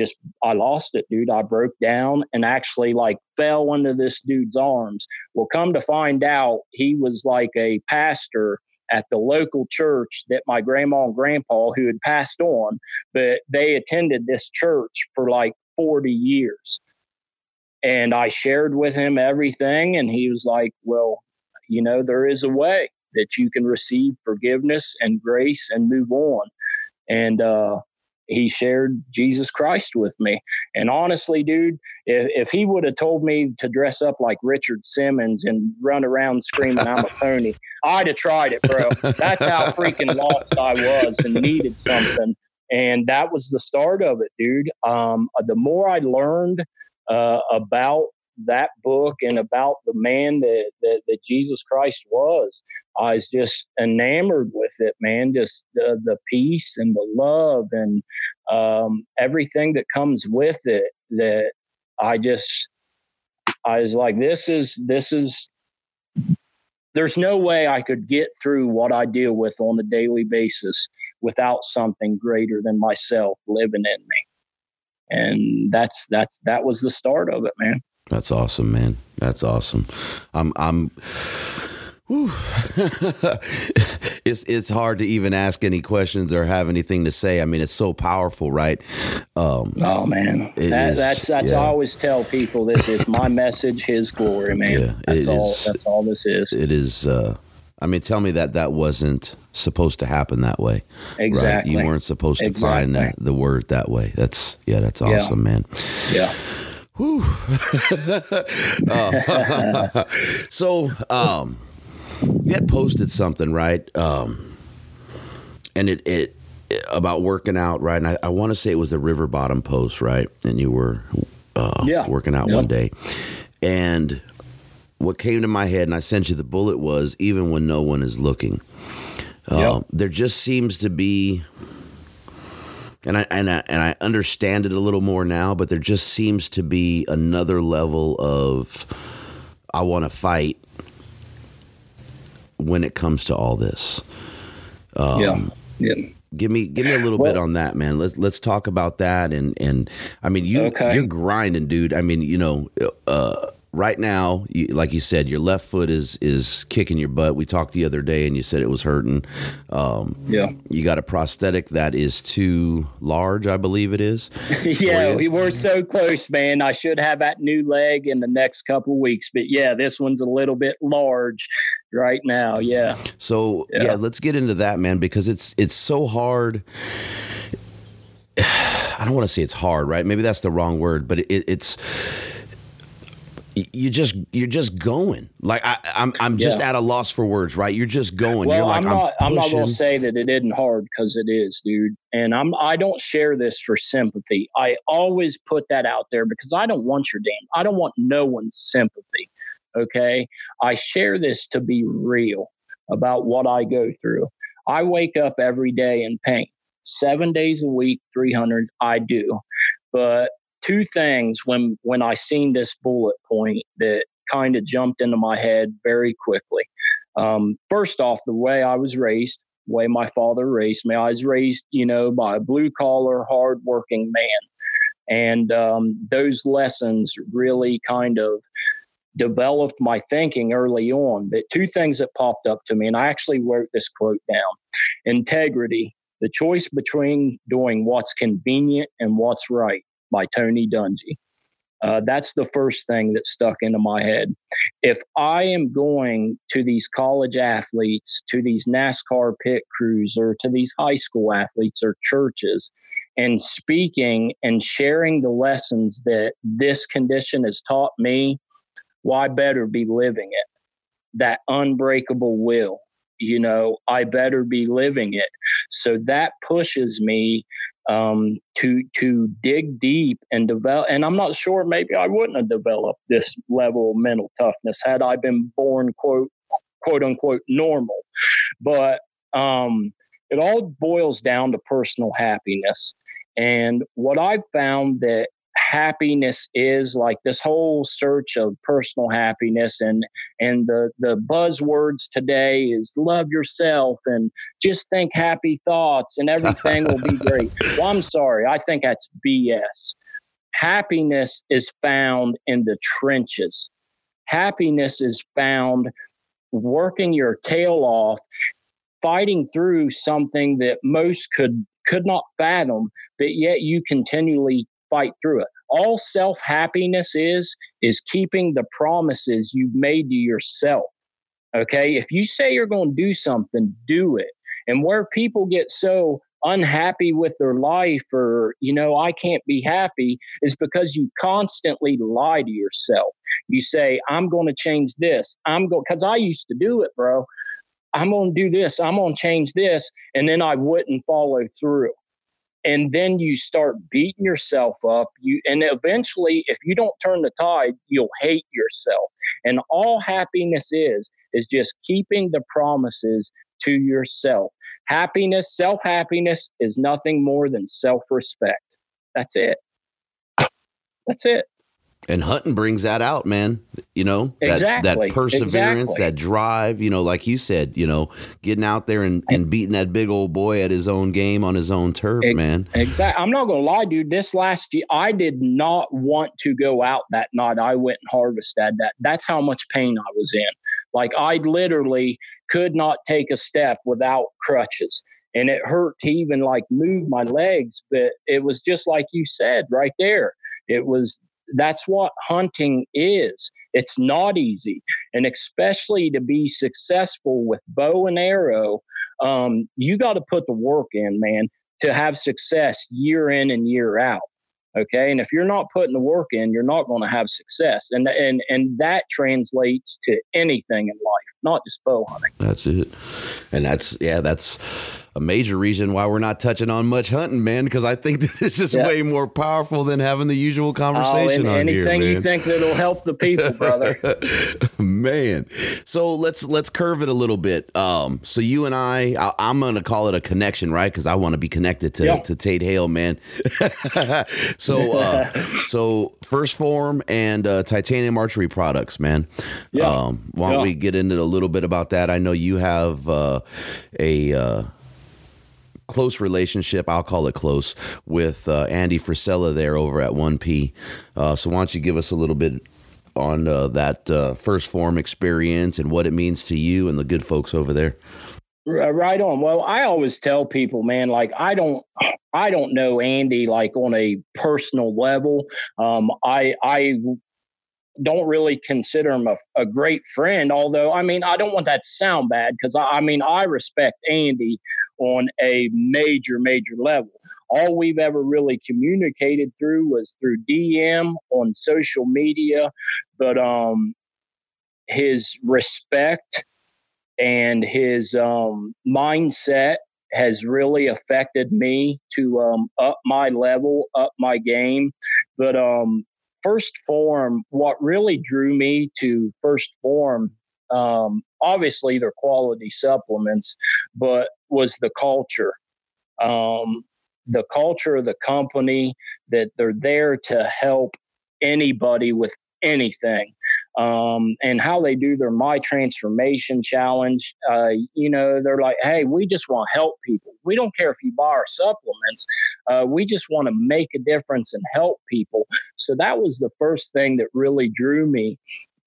lost it, dude. I broke down and actually like fell into this dude's arms. Well, come to find out, he was like a pastor at the local church that my grandma and grandpa, who had passed on, but they attended this church for like 40 years. And I shared with him everything. And he was like, well, you know, there is a way that you can receive forgiveness and grace and move on. And he shared Jesus Christ with me. And honestly, dude, if he would have told me to dress up like Richard Simmons and run around screaming, I'm a pony, I'd have tried it, bro. That's how freaking lost I was and needed something. And that was the start of it, dude. The more I learned about that book and about the man that Jesus Christ was, I was just enamored with it, man. Just the peace and the love and everything that comes with it, that I was like, this is, there's no way I could get through what I deal with on a daily basis without something greater than myself living in me. And that was the start of it, man. That's awesome, man. That's awesome. It's hard to even ask any questions or have anything to say. I mean, it's so powerful, right? Oh man, that's yeah. I always tell people, this is my message, his glory, man. Yeah, that's all this is. It is. I mean, tell me that wasn't supposed to happen that way. Exactly. Right? You weren't supposed to find the word that way. That's awesome, man. Yeah. Whew. So, you had posted something, right? And it about working out, right? And I want to say it was the river bottom post, right? And you were working out one day. And what came to my head, and I sent you the bullet, was even when no one is looking, there just seems to be, and I understand it a little more now, but there just seems to be another level of, I want to fight when it comes to all this. Give me a little bit on that, man. Let's talk about that. And I mean, you're grinding, dude. I mean, right now, like you said, your left foot is kicking your butt. We talked the other day and you said it was hurting. You got a prosthetic that is too large, I believe it is. Yeah, we were so close, man. I should have that new leg in the next couple of weeks. But, yeah, this one's a little bit large right now. Yeah. So, yeah, let's get into that, man, because it's so hard. I don't want to say it's hard, right? Maybe that's the wrong word, but it's – You're just going like I'm just at a loss for words, right? You're just going. Well, you're like, I'm not going to say that it isn't hard because it is, dude. And I don't share this for sympathy. I always put that out there because I don't want your damn. I don't want no one's sympathy. Okay, I share this to be real about what I go through. I wake up every day in pain, 7 days a week, 300. I do, but. Two things when I seen this bullet point that kind of jumped into my head very quickly. First off, the way I was raised, the way my father raised me, I was raised, by a blue collar, hardworking man. And those lessons really kind of developed my thinking early on. But two things that popped up to me, and I actually wrote this quote down, integrity, the choice between doing what's convenient and what's right. By Tony Dungy. That's the first thing that stuck into my head. If I am going to these college athletes, to these NASCAR pit crews, or to these high school athletes or churches, and speaking and sharing the lessons that this condition has taught me, well, I better be living it. That unbreakable will, I better be living it. So that pushes me to dig deep and develop. And I'm not sure, maybe I wouldn't have developed this level of mental toughness had I been born, quote unquote, normal. But it all boils down to personal happiness. And what I've found that happiness is like this whole search of personal happiness and the buzzwords today is love yourself and just think happy thoughts and everything will be great. Well, I'm sorry. I think that's BS. Happiness is found in the trenches. Happiness is found working your tail off, fighting through something that most could not fathom, but yet you continually fight through it. All self-happiness is keeping the promises you've made to yourself. Okay. If you say you're going to do something, do it. And where people get so unhappy with their life or, I can't be happy is because you constantly lie to yourself. You say, I'm going to change this. Cause I used to do it, bro. I'm going to do this. I'm going to change this. And then I wouldn't follow through. And then you start beating yourself up. And eventually, if you don't turn the tide, you'll hate yourself. And all happiness is just keeping the promises to yourself. Happiness, self-happiness is nothing more than self-respect. That's it. That's it. And hunting brings that out, man, that perseverance, that drive, like you said, getting out there and beating that big old boy at his own game on his own turf, man. Exactly. I'm not going to lie, dude. This last year, I did not want to go out that night. I went and harvested that. That's how much pain I was in. Like I literally could not take a step without crutches. And it hurt to even like move my legs. But it was just like you said right there. That's what hunting is. It's not easy. And especially to be successful with bow and arrow, you got to put the work in, man, to have success year in and year out. Okay. And if you're not putting the work in, you're not going to have success. And that translates to anything in life, not just bow hunting. That's it. And that's a major reason why we're not touching on much hunting, man, because I think that this is way more powerful than having the usual conversation on here, man. Anything you think that'll help the people, brother. Man. So let's curve it a little bit. So you and I'm going to call it a connection, right? Because I want to be connected to Tate Hale, man. So First Form and Titanium Archery Products, man. Yeah. Why don't we get into a little bit about that? I know you have a close relationship, I'll call it close, with Andy Frisella there over at 1P. So why don't you give us a little bit on that First Form experience and what it means to you and the good folks over there. Right on. Well, I always tell people, man, like I don't know Andy, like on a personal level. I don't really consider him a great friend, although, I mean, I don't want that to sound bad because I respect Andy on a major, major level. All we've ever really communicated through was through DM on social media, but his respect and his mindset has really affected me to up my level, up my game. But First Form, what really drew me to First Form, obviously their quality supplements, but was the culture. The culture of the company, that they're there to help anybody with anything, and how they do their My Transformation Challenge. They're like, hey, we just want to help people. We don't care if you buy our supplements. We just want to make a difference and help people. So that was the first thing that really drew me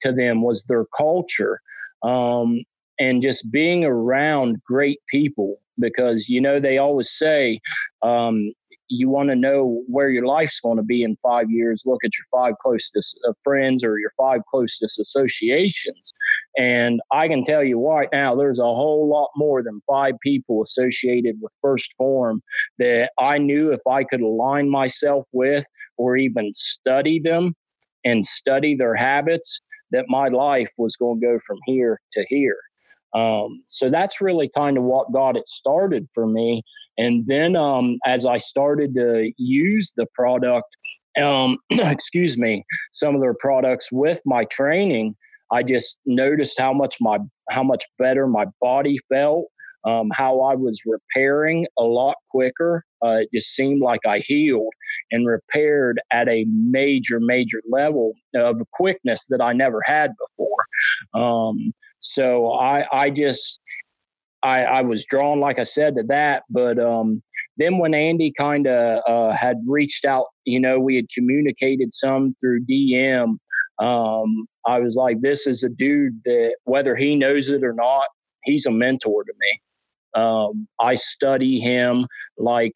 to them, was their culture, and just being around great people. Because, you know, they always say, you want to know where your life's going to be in 5 years. Look at your five closest friends or your five closest associations. And I can tell you right now, there's a whole lot more than five people associated with First Form that I knew if I could align myself with, or even study them and study their habits, that my life was going to go from here to here. So that's really kind of what got it started for me. And then, as I started to use the product, some of their products with my training, I just noticed how much better my body felt, how I was repairing a lot quicker. It just seemed like I healed and repaired at a major, major level of quickness that I never had before. So I was drawn, like I said, to that. But then when Andy kind of had reached out, you know, we had communicated some through DM. I was like, this is a dude that, whether he knows it or not, he's a mentor to me. I study him like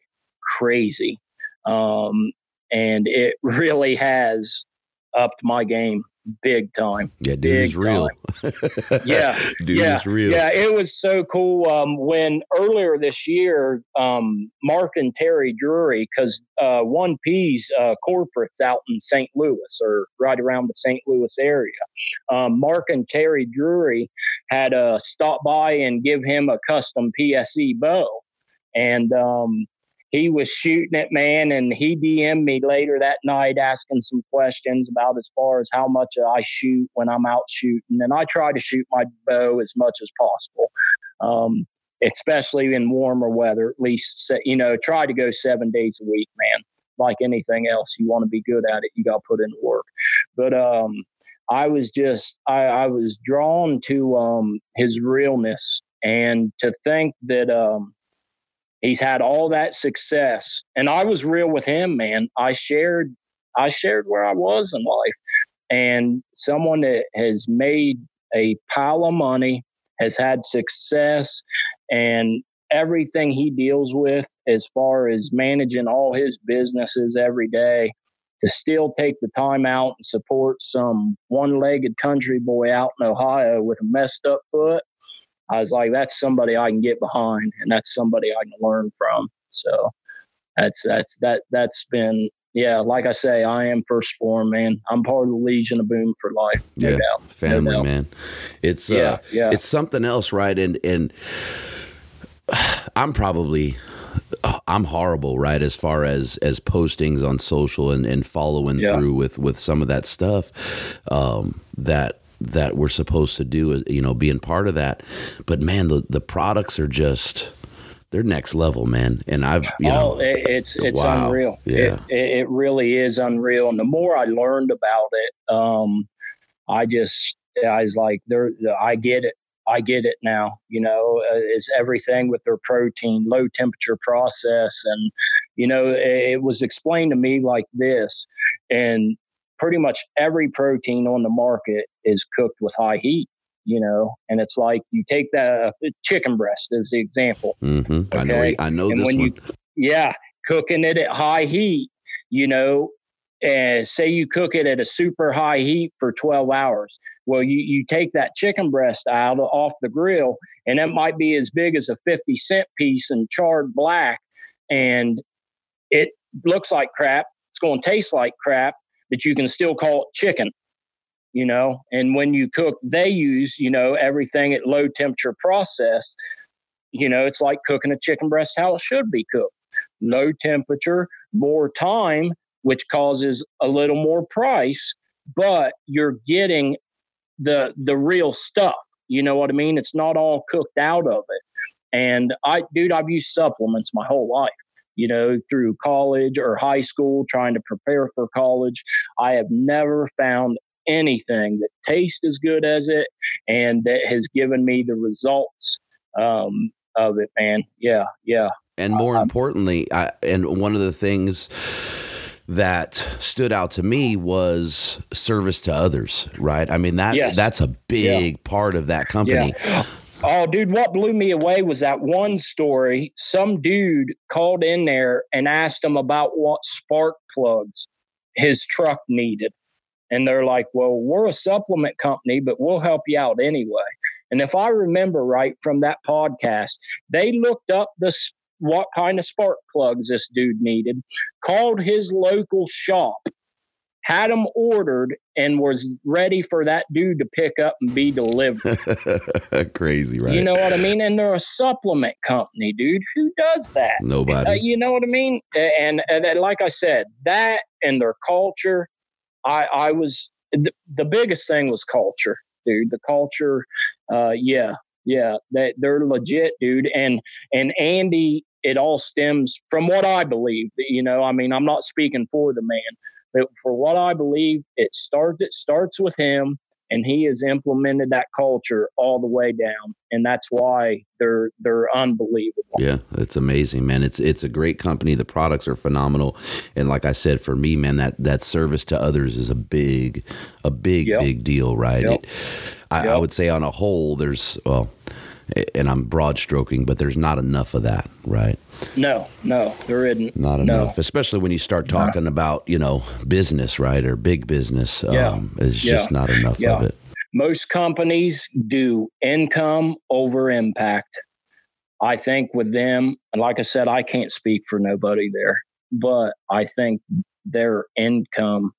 crazy. And it really has upped my game. Big time. Yeah, dude is real. Yeah. Dude is real. Yeah, it was so cool. When earlier this year, Mark and Terry Drury, because 1P's corporate's out in St. Louis or right around the St. Louis area, Mark and Terry Drury had stopped by and give him a custom PSE bow. And he was shooting it, man, and he DM'd me later that night asking some questions about as far as how much I shoot when I'm out shooting. And I try to shoot my bow as much as possible, especially in warmer weather. At least, you know, try to go 7 days a week, man. Like anything else, you want to be good at it, you got to put in work. But I was drawn to his realness, and to think that he's had all that success. And I was real with him, man. I shared where I was in life. And someone that has made a pile of money, has had success, and everything he deals with as far as managing all his businesses every day, to still take the time out and support some one-legged country boy out in Ohio with a messed up foot. I was like, that's somebody I can get behind, and that's somebody I can learn from. So that's been, yeah, like I say, I am First Form, man. I'm part of the Legion of Boom for life. No yeah, doubt. Family, no doubt. Man. It's it's something else, right? And I'm horrible, right, as far as postings on social and following through with some of that stuff that we're supposed to do, you know, being part of that. But man, the products are just, they're next level, man. And I've, you know, it's wow. Unreal. Yeah. It really is unreal. And the more I learned about it, I was like, I get it. I get it now, you know, it's everything with their protein, low temperature process. And, you know, it was explained to me like this, and pretty much every protein on the market is cooked with high heat, you know, and it's like you take the chicken breast as the example. Mm-hmm. Okay? I know and this when one. Cooking it at high heat, you know, and say you cook it at a super high heat for 12 hours. Well, you take that chicken breast out off the grill, and it might be as big as a 50-cent piece and charred black, and it looks like crap. It's going to taste like crap, but you can still call it chicken, you know. And when you cook, they use, you know, everything at low temperature process. You know, it's like cooking a chicken breast how it should be cooked. Low temperature, more time, which causes a little more price, but you're getting the real stuff. You know what I mean? It's not all cooked out of it. And I've used supplements my whole life, you know, through college or high school, trying to prepare for college. I have never found anything that tastes as good as it and that has given me the results of it, man. Yeah. And more importantly, and one of the things that stood out to me was service to others, right? I mean, that's a big part of that company. Yeah. Oh, dude, what blew me away was that one story. Some dude called in there and asked him about what spark plugs his truck needed. And they're like, well, we're a supplement company, but we'll help you out anyway. And if I remember right from that podcast, they looked up what kind of spark plugs this dude needed, called his local shop, had them ordered, and was ready for that dude to pick up and be delivered. Crazy, right? You know what I mean? And they're a supplement company, dude. Who does that? Nobody. You know what I mean? And like I said, that and their culture, I was the biggest thing was culture, dude. The culture, yeah, they're legit, dude. And Andy, it all stems from what I believe. You know, I mean, I'm not speaking for the man, but for what I believe, it starts with him, and he has implemented that culture all the way down, and that's why they're unbelievable. Yeah, that's amazing, man. It's a great company. The products are phenomenal, and like I said, for me, man, that service to others is a big big deal, right? Yep. I would say on a whole, and I'm broad stroking, but there's not enough of that, right? No, there isn't. Not enough, especially when you start talking about, you know, business, right, or big business. It's just not enough of it. Most companies do income over impact. I think with them, and like I said, I can't speak for nobody there, but I think their income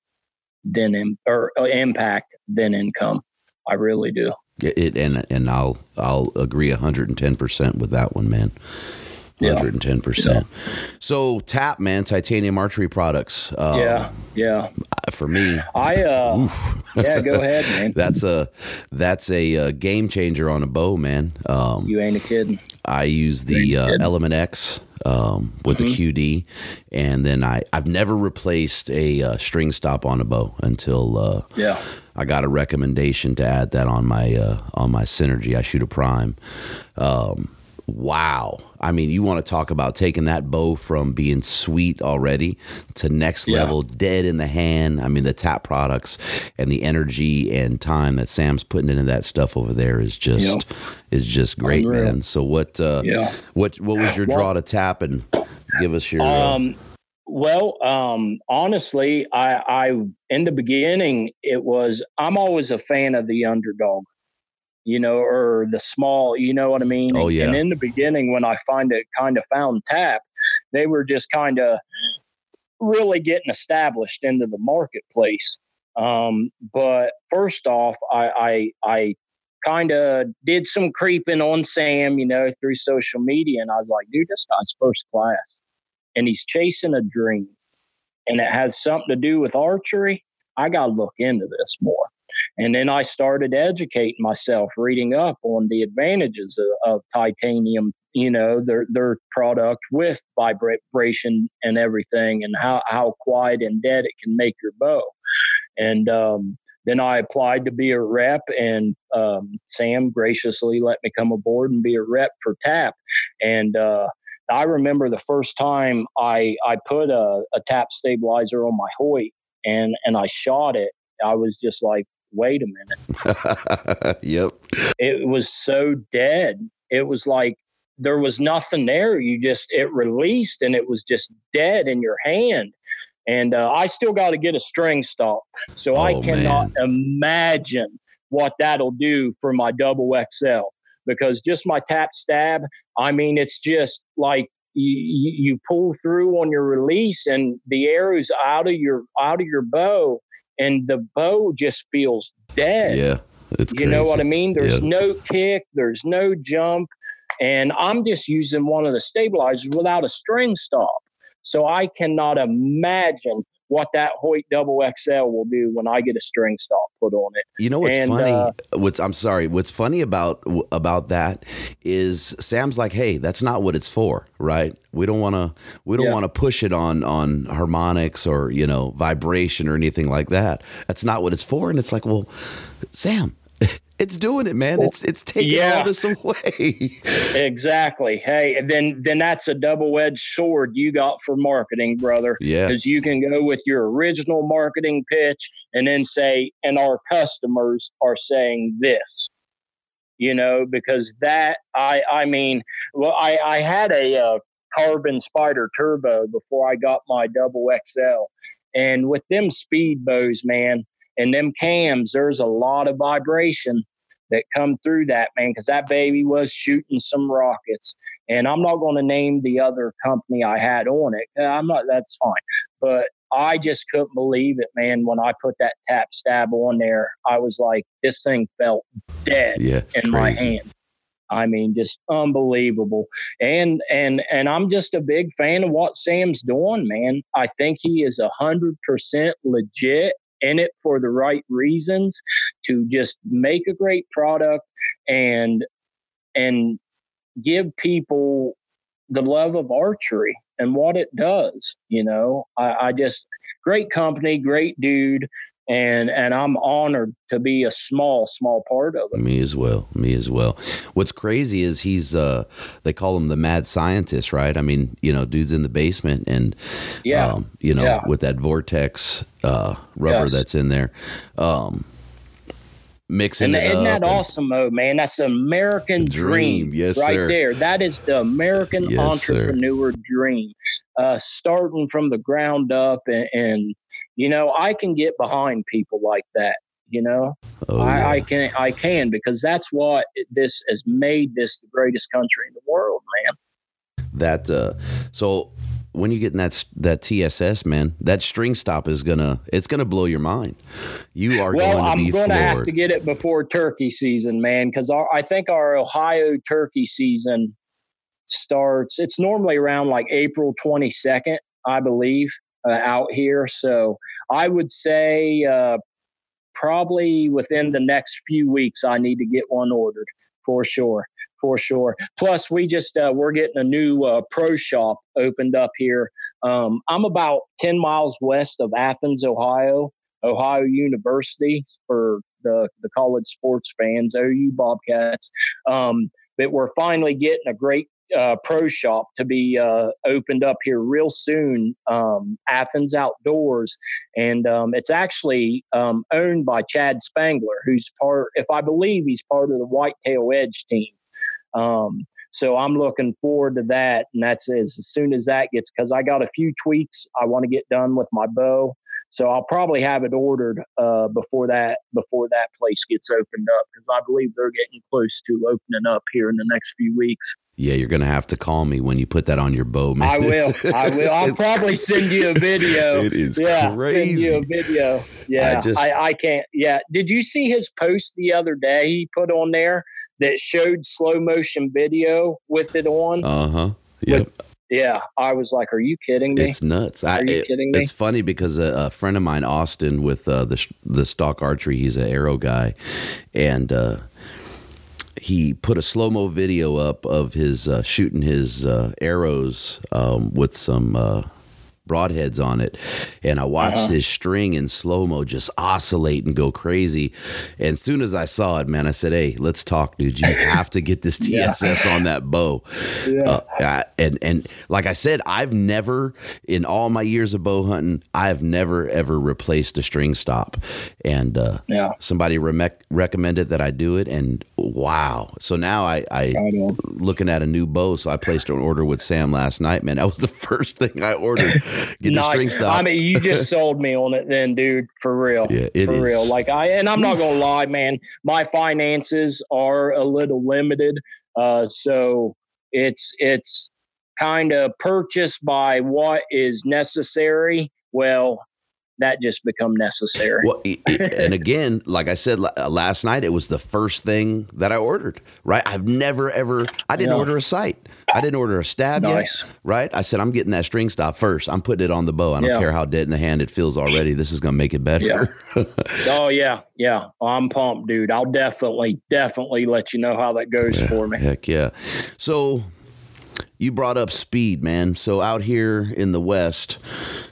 impact then income. I really do. It and I'll agree 110% with that one, man. 110%. So TAP, man, Titanium Archery Products. For me, go ahead, man. That's a game changer on a bow, man. You ain't a kidding. I use the Element X with the QD, and then I've never replaced a string stop on a bow until I got a recommendation to add that on my Synergy. I shoot a prime. Wow. I mean, you want to talk about taking that bow from being sweet already to next level, dead in the hand. I mean, the TAP products and the energy and time that Sam's putting into that stuff over there is just great, unreal, man. So what was your draw to TAP, and give us your, honestly, I in the beginning, I'm always a fan of the underdog, you know, or the small, you know what I mean? Oh, yeah. And in the beginning, when I found TAP, they were just kind of really getting established into the marketplace. But first off, I kind of did some creeping on Sam, you know, through social media. And I was like, dude, this guy's first class, and he's chasing a dream, and it has something to do with archery. I got to look into this more. And then I started educating myself, reading up on the advantages of titanium, you know, their product with vibration and everything, and how quiet and dead it can make your bow. And Then I applied to be a rep, and Sam graciously let me come aboard and be a rep for TAP. And I remember the first time I put a TAP stabilizer on my Hoyt and I shot it. I was just like, wait a minute. Yep. It was so dead. It was like there was nothing there. It released and it was just dead in your hand. And I still got to get a string stop. So I cannot imagine what that'll do for my double XL, because just my TAP stab, I mean, it's just like you pull through on your release and the arrow's out of your bow and the bow just feels dead. Yeah, it's crazy. You know what I mean? There's no kick, there's no jump. And I'm just using one of the stabilizers without a string stop. So I cannot imagine what that Hoyt Double XL will do when I get a string stop put on it. You know what's funny? What's funny about that is Sam's like, hey, that's not what it's for, right? We don't want to push it on harmonics or, you know, vibration or anything like that. That's not what it's for. And it's like, well, Sam, it's doing it, man. It's taking all this away. Exactly. Hey, and then that's a double-edged sword you got for marketing, brother. Yeah. Because you can go with your original marketing pitch and then say, and our customers are saying this, you know, because that, I had a carbon spider turbo before I got my double XL. And with them speed bows, man, and them cams, there's a lot of vibration that come through that, man, because that baby was shooting some rockets. And I'm not going to name the other company I had on it. That's fine. But I just couldn't believe it, man. When I put that TAP stab on there, I was like, this thing felt dead in my hand. I mean, just unbelievable. And I'm just a big fan of what Sam's doing, man. I think he is 100% legit. In it for the right reasons to just make a great product and give people the love of archery and what it does. You know, I just great company, great dude. And I'm honored to be a small part of it. Me as well. What's crazy is he's they call him the mad scientist, right? I mean, you know, dude's in the basement and with that vortex rubber that's in there, mixing it up. Isn't that awesome, though, man? That's the American dream. Yes, right, sir. There. That is the American entrepreneur dream, starting from the ground up and you know, I can get behind people like that, you know, I can, because that's what this has made this the greatest country in the world, man. That, so when you get in that TSS, man, that string stop is it's going to blow your mind. You are going to be floored. Well, I'm going to have to get it before turkey season, man, because I think our Ohio turkey season starts, it's normally around like April 22nd, I believe. Out here. So I would say probably within the next few weeks, I need to get one ordered for sure. Plus we just, we're getting a new pro shop opened up here. I'm about 10 miles west of Athens, Ohio University for the college sports fans, OU Bobcats. But we're finally getting a great pro shop to be opened up here real soon, Athens Outdoors, and it's actually owned by Chad Spangler, who's part of the Whitetail Edge team. So I'm looking forward to that, and that's as soon as that gets, because I got a few tweaks I want to get done with my bow, so I'll probably have it ordered before that place gets opened up, because I believe they're getting close to opening up here in the next few weeks. Yeah, you're going to have to call me when you put that on your bow, man. I will. I'll probably send you a video. It is crazy. Send you a video. Yeah, I can't. Yeah. Did you see his post the other day he put on there that showed slow motion video with it on? Uh-huh. Yep. Yeah, I was like, are you kidding me? It's nuts. Are you kidding me? It's funny because a friend of mine, Austin, with the Stock Archery, he's an arrow guy, and he put a slow-mo video up of his shooting his arrows with some broadheads on it, and I watched this string in slow-mo just oscillate and go crazy. And as soon as I saw it, man, I said, hey, let's talk, dude. You have to get this TSS on that bow. And like I said, I've never, in all my years of bow hunting, I've never ever replaced a string stop. And somebody recommended that I do it, and wow. So now I looking at a new bow, so I placed an order with Sam last night, man. That was the first thing I ordered. Get the string stop. I mean, you just sold me on it then, dude, for real. Yeah, it is. For real. Like I'm not going to lie, man, my finances are a little limited. So it's kind of purchased by what is necessary. Well, that just become necessary. Well, and again, like I said last night, it was the first thing that I ordered, right? I've never, ever, I didn't order a sight. I didn't order a stab yet, right? I said, I'm getting that string stop first. I'm putting it on the bow. I don't care how dead in the hand it feels already. This is going to make it better. Yeah. Oh, yeah. Yeah. I'm pumped, dude. I'll definitely let you know how that goes for me. Heck yeah. So you brought up speed, man. So out here in the West,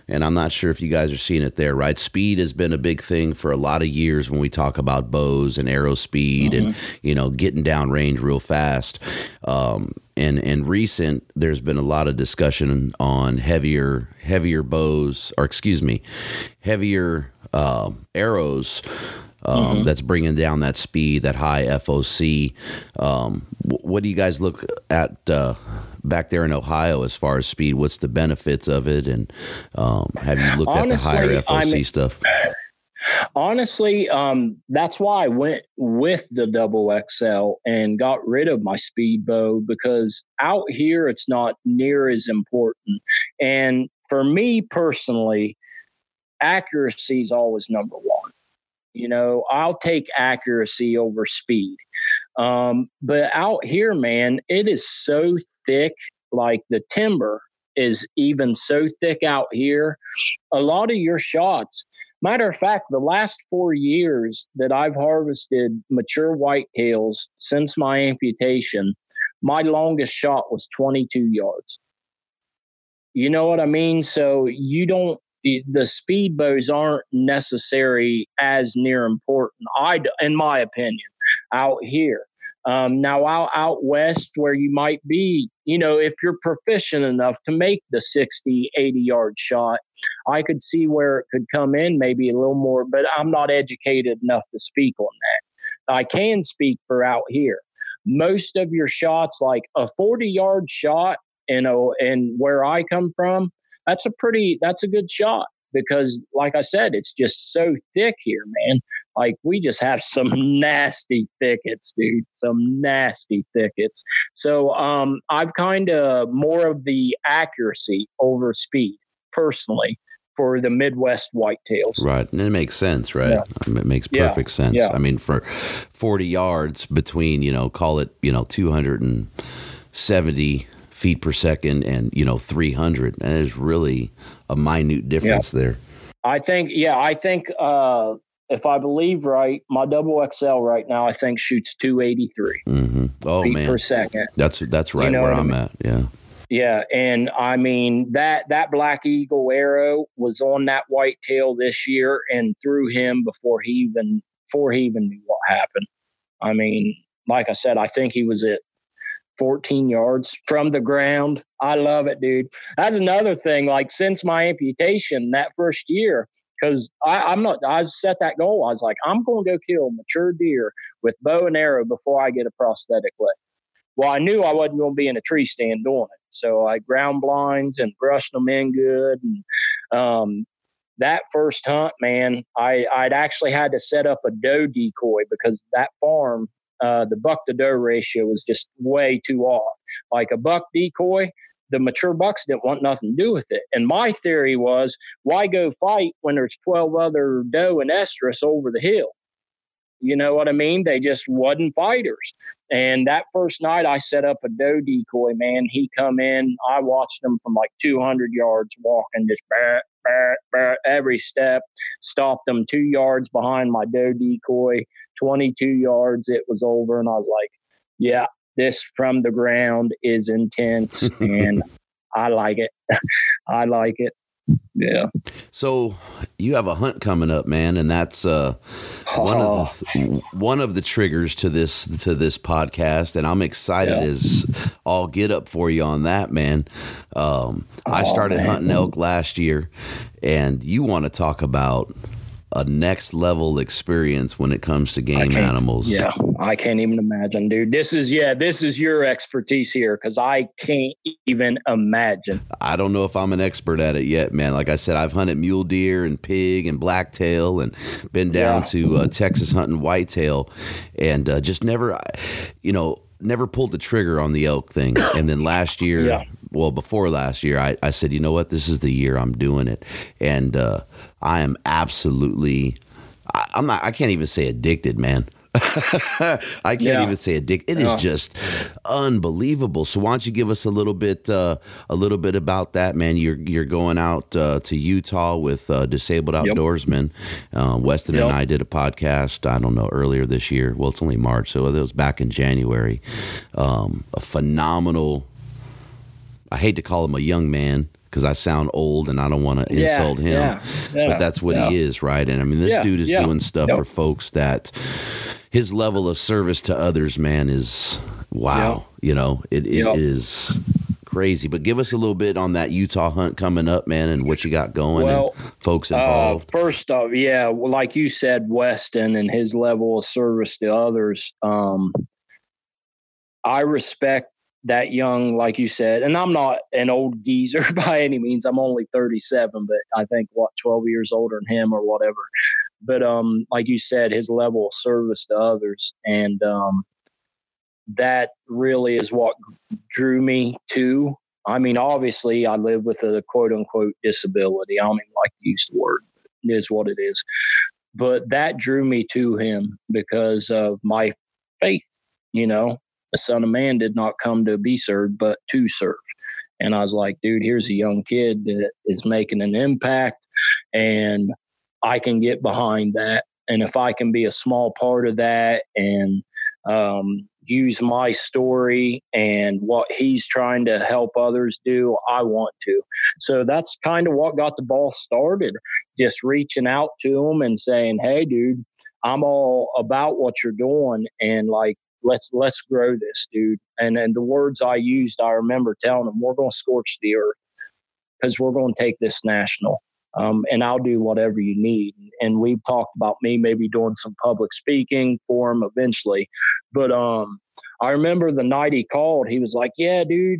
and I'm not sure if you guys are seeing it there, right? Speed has been a big thing for a lot of years when we talk about bows and arrow speed and, you know, getting down range real fast. And in recent, there's been a lot of discussion on heavier bows, or excuse me, heavier arrows. That's bringing down that speed, that high FOC. What do you guys look at back there in Ohio as far as speed? What's the benefits of it? And have you looked at the higher FOC stuff? Honestly, that's why I went with the Double XL and got rid of my speed bow, because out here it's not near as important. And for me personally, accuracy is always number one. You know, I'll take accuracy over speed. But out here, man, it is so thick. Like the timber is even so thick out here. A lot of your shots, matter of fact, the last 4 years that I've harvested mature whitetails since my amputation, my longest shot was 22 yards. You know what I mean? So you don't, the speed bows aren't necessary as near important, in my opinion, out here. Now out west where you might be, you know, if you're proficient enough to make the 60, 80 yard shot, I could see where it could come in maybe a little more, but I'm not educated enough to speak on that. I can speak for out here. Most of your shots, like a 40 yard shot, you know, and where I come from, that's a good shot, because like I said, it's just so thick here, man. Like we just have some nasty thickets, dude, some nasty thickets. So I've kind of more of the accuracy over speed personally for the Midwest whitetails. Right. And it makes sense, right? Yeah. I mean, it makes perfect sense. Yeah. I mean, for 40 yards between, you know, call it, you know, 270 feet per second and, you know, 300. And there's really a minute difference there. I think, if I believe right, my Double XL right now, I think shoots 283 feet per second. That's right, you know where I'm at. Yeah. Yeah. And I mean, that Black Eagle arrow was on that whitetail this year and threw him before he even knew what happened. I mean, like I said, I think he was at 14 yards from the ground. I love it, dude. That's another thing. Like since my amputation that first year, because I set that goal. I was like, I'm going to go kill mature deer with bow and arrow before I get a prosthetic leg. Well, I knew I wasn't going to be in a tree stand doing it. So I ground blinds and brushed them in good. And that first hunt, man, I'd actually had to set up a doe decoy because that farm, the buck to doe ratio was just way too off. Like a buck decoy, the mature bucks didn't want nothing to do with it. And my theory was, why go fight when there's 12 other doe and estrus over the hill? You know what I mean? They just wasn't fighters. And that first night I set up a doe decoy, man, he come in, I watched him from like 200 yards walking, just every step, stopped him 2 yards behind my doe decoy, 22 yards, it was over. And I was like, yeah, this from the ground is intense, and I like it. Yeah. So you have a hunt coming up, man, and that's one of the triggers to this podcast, and I'm excited as all get up for you on that, man. I started hunting elk last year, and you want to talk about a next level experience when it comes to game animals. Yeah, I can't even imagine, dude. This is your expertise here, because I can't even imagine. I don't know if I'm an expert at it yet, man. Like I said, I've hunted mule deer and pig and blacktail and been down to Texas hunting whitetail, and just never pulled the trigger on the elk thing. And then last year, before last year, I said, you know what, this is the year I'm doing it. And I am absolutely, I can't even say addicted, man. I can't even say addicted. It is just unbelievable. So why don't you give us a little bit about that, man? You're going out to Utah with Disabled Outdoorsmen. Weston and I did a podcast, I don't know, earlier this year. Well, it's only March, so it was back in January. A phenomenal, I hate to call him a young man, because I sound old and I don't want to insult him, but that's what he is, right? And I mean, this dude is doing stuff for folks that his level of service to others, man, is wow. Yep. You know, it is crazy. But give us a little bit on that Utah hunt coming up, man, and what you got going, and folks involved. First off, like you said, Weston and his level of service to others. I respect that young, like you said, and I'm not an old geezer by any means. I'm only 37, but I think 12 years older than him or whatever. But like you said, his level of service to others, and that really is what drew me to. I mean, obviously, I live with a quote unquote disability. I don't even like to use the word. It is what it is. But that drew me to him because of my faith, you know. The Son of Man did not come to be served, but to serve. And I was like, dude, here's a young kid that is making an impact, and I can get behind that. And if I can be a small part of that and use my story and what he's trying to help others do, I want to. So that's kind of what got the ball started, just reaching out to him and saying, hey, dude, I'm all about what you're doing. And like, let's grow this, dude. And the words I used, I remember telling him, we're going to scorch the earth because we're going to take this national. And I'll do whatever you need. And we've talked about me maybe doing some public speaking for him eventually. But I remember the night he called, he was like, yeah, dude,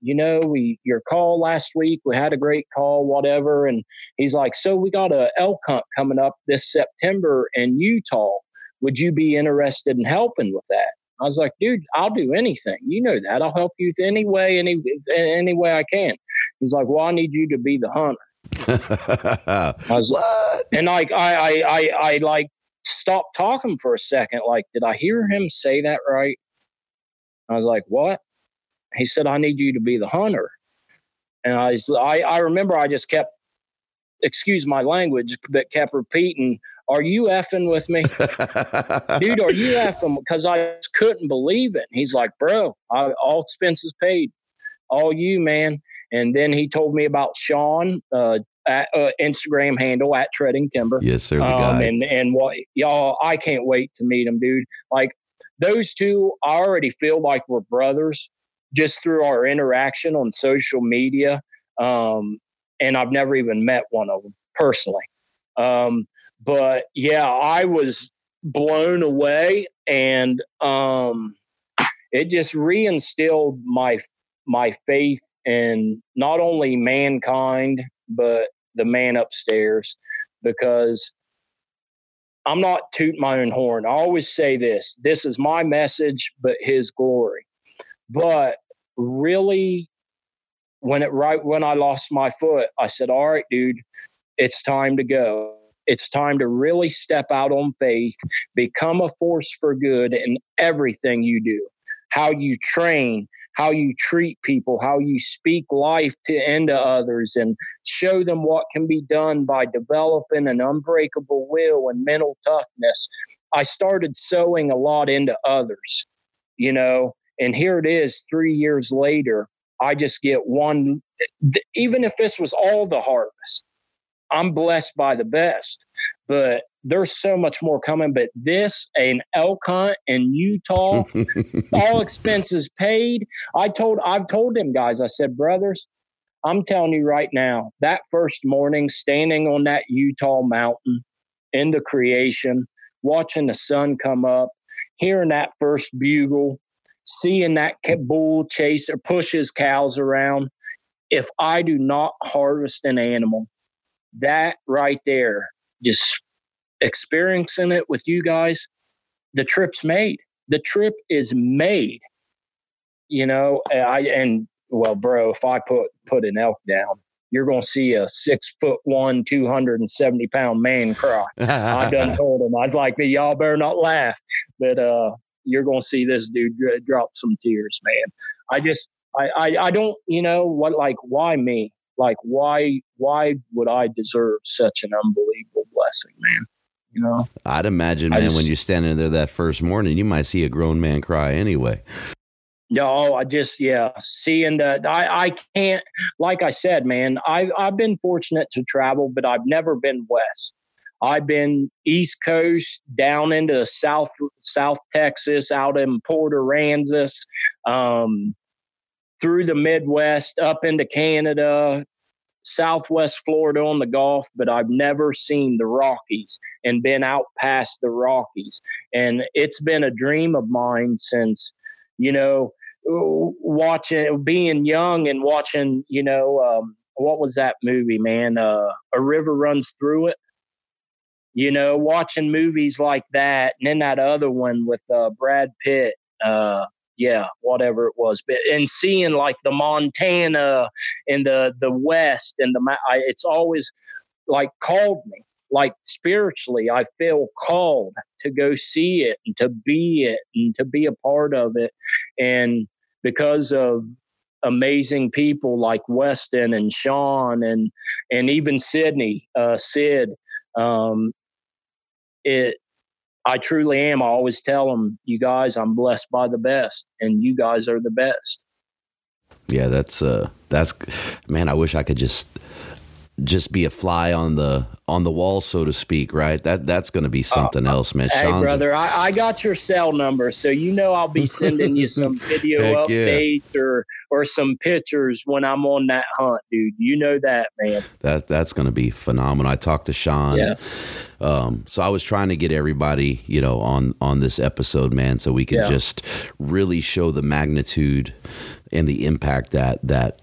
your call last week, we had a great call, whatever. And he's like, so we got a elk hunt coming up this September in Utah. Would you be interested in helping with that? I was like, dude, I'll do anything. You know that. I'll help you any way I can. He's like, well, I need you to be the hunter. I was what? And like, I like stopped talking for a second. Like, did I hear him say that right? I was like, what? He said, I need you to be the hunter. And I remember I just kept, excuse my language, but kept repeating, are you effing with me? Dude, are you effing? Because I just couldn't believe it. He's like, bro, all expenses paid. All you, man. And then he told me about Sean, Instagram handle at Treading Timber. Yes, sir. The guy. And what y'all, I can't wait to meet him, dude. Like those two, I already feel like we're brothers just through our interaction on social media. And I've never even met one of them personally. But yeah, I was blown away, and it just reinstilled my faith in not only mankind, but the man upstairs, because I'm not tooting my own horn. I always say this is my message, but his glory. But really, when I lost my foot, I said, all right, dude, it's time to go. It's time to really step out on faith, become a force for good in everything you do, how you train, how you treat people, how you speak life into others and show them what can be done by developing an unbreakable will and mental toughness. I started sowing a lot into others, you know, and here it is 3 years later. I just get one. Even if this was all the harvest, I'm blessed by the best, but there's so much more coming. But this, an elk hunt in Utah, all expenses paid. I've told them guys, I said, brothers, I'm telling you right now, that first morning standing on that Utah mountain in the creation, watching the sun come up, hearing that first bugle, seeing that bull chase or push his cows around. If I do not harvest an animal, that right there, just experiencing it with you guys, the trip's made. The trip is made. You know, well, bro, if I put an elk down, you're going to see a 6'1", 270-pound man cry. I done told him. I'd like to, y'all better not laugh. But you're going to see this dude drop some tears, man. I don't, you know, what, like, why me? Like, why would I deserve such an unbelievable blessing, man? You know? I'd imagine, man, when you're standing there that first morning, you might see a grown man cry anyway. No, seeing that I can't, like I said, man, I've been fortunate to travel, but I've never been west. I've been East Coast, down into South Texas, out in Port Aransas, through the Midwest, up into Canada, Southwest Florida on the Gulf, but I've never seen the Rockies and been out past the Rockies. And it's been a dream of mine since, you know, being young and watching, you know, what was that movie, man? A River Runs Through It. You know, watching movies like that. And then that other one with Brad Pitt, whatever it was. But, and seeing like the Montana and the West and it's always like called me. Like spiritually, I feel called to go see it and to be it and to be a part of it. And because of amazing people like Weston and Sean and even Sydney, I truly am. I always tell them, you guys, I'm blessed by the best, and you guys are the best. Yeah, that's man. I wish I could just be a fly on the wall, so to speak, right? That's going to be something else, man. Hey, Sean's brother, I got your cell number, so you know I'll be sending you some video updates or some pictures when I'm on that hunt, dude. You know that, man. That's going to be phenomenal. I talked to Sean. Yeah. So I was trying to get everybody, you know, on this episode, man, so we could just really show the magnitude and the impact that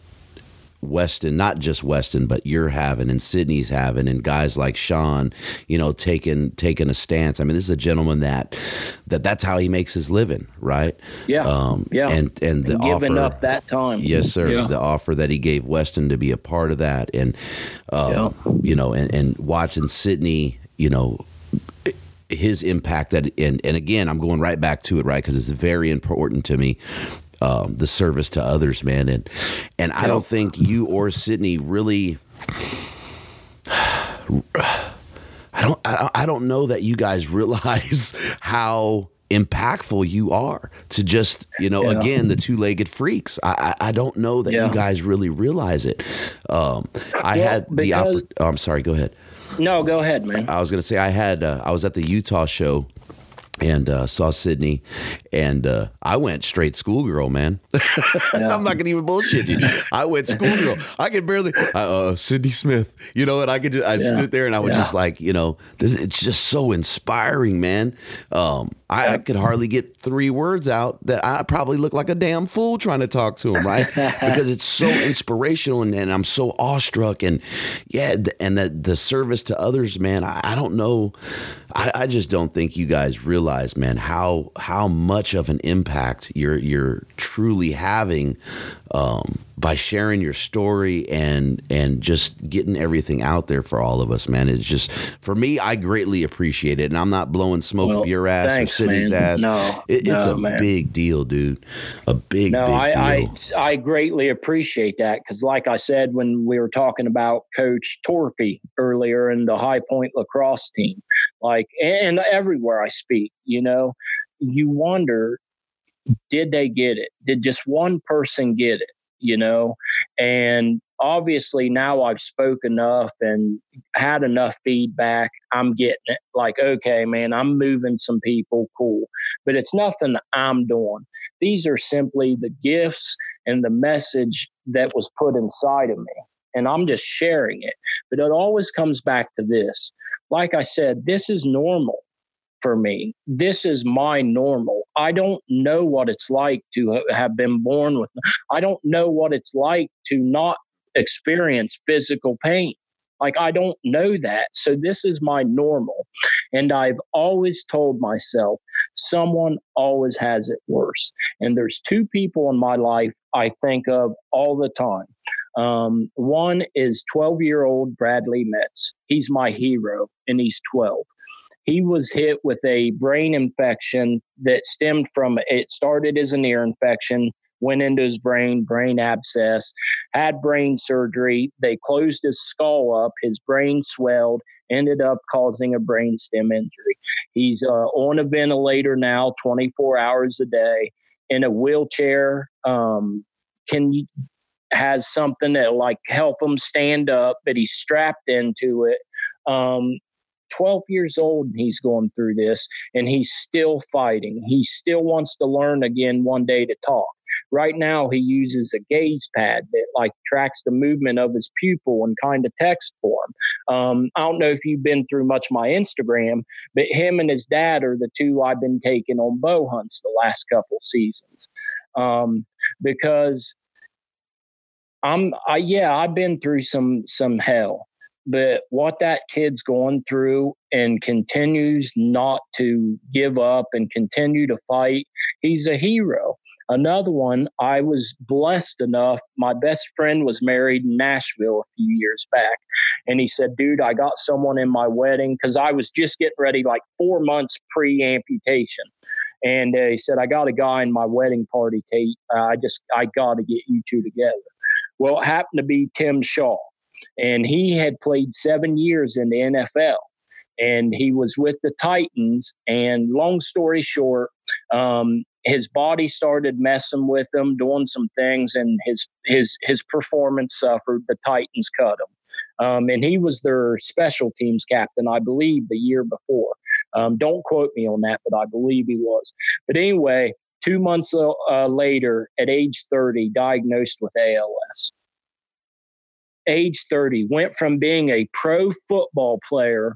Weston, not just Weston, but you're having and Sydney's having and guys like Sean, you know, taking a stance. I mean, this is a gentleman that's how he makes his living, right? Yeah. And the offer, giving up that time. Yes, sir. Yeah. The offer that he gave Weston to be a part of that, and you know, and watching Sydney, you know, his impact that, and again, I'm going right back to it, right? Because it's very important to me. The service to others, man. And I don't think you or Sydney really, I don't know that you guys realize how impactful you are to just, you know, again, the two-legged freaks. I don't know that you guys really realize it. I'm sorry, go ahead. No, go ahead, man. I was going to say I was at the Utah show and saw Sydney, and I went straight schoolgirl, man. I'm not gonna even bullshit you. I went schoolgirl. I could barely Sydney Smith, you know, and I stood there and I was just like, you know, it's just so inspiring, man. I could hardly get three words out that I probably look like a damn fool trying to talk to him, right? Because it's so inspirational, and I'm so awestruck, and and the service to others, man. I don't know. I just don't think you guys realize, man, how much of an impact you're truly having by sharing your story and just getting everything out there for all of us, man. It's just, for me, I greatly appreciate it, and I'm not blowing smoke up your ass or Sydney's ass. No, it's a big deal, dude. A big deal. I greatly appreciate that, because, like I said, when we were talking about Coach Torpy earlier in the High Point lacrosse team, like, and everywhere I speak, you know, you wonder, did they get it? Did just one person get it? you know, and obviously now I've spoke enough and had enough feedback. I'm getting it like, okay, man, I'm moving some people. Cool. But it's nothing that I'm doing. These are simply the gifts and the message that was put inside of me. And I'm just sharing it. But it always comes back to this. Like I said, this is normal for me. This is my normal. I don't know what it's like to have been born with. I don't know what it's like to not experience physical pain. Like, I don't know that. So this is my normal. And I've always told myself, someone always has it worse. And there's two people in my life I think of all the time. One is 12-year-old Bradley Metz. He's my hero, and he's 12. He was hit with a brain infection that stemmed from, it started as an ear infection, went into his brain abscess, had brain surgery. They closed his skull up. His brain swelled, ended up causing a brainstem injury. He's on a ventilator now, 24 hours a day, in a wheelchair. Has something that like help him stand up, but he's strapped into it. 12 years old, and he's going through this, and he's still fighting. He still wants to learn again one day to talk. Right now, he uses a gaze pad that like tracks the movement of his pupil and kind of text for him. I don't know if you've been through much my Instagram, but him and his dad are the two I've been taking on bow hunts the last couple seasons. Because I've been through some hell, but what that kid's going through and continues not to give up and continue to fight, he's a hero. Another one, I was blessed enough. My best friend was married in Nashville a few years back. And he said, dude, I got someone in my wedding, because I was just getting ready like 4 months pre-amputation. And he said, I got a guy in my wedding party, Tate. I got to get you two together. Well, it happened to be Tim Shaw, and he had played 7 years in the NFL, and he was with the Titans. And long story short, his body started messing with him, doing some things, and his performance suffered. The Titans cut him, and he was their special teams captain, I believe, the year before. Don't quote me on that, but I believe he was. But anyway, 2 months later, at age 30, diagnosed with ALS. Age 30, went from being a pro football player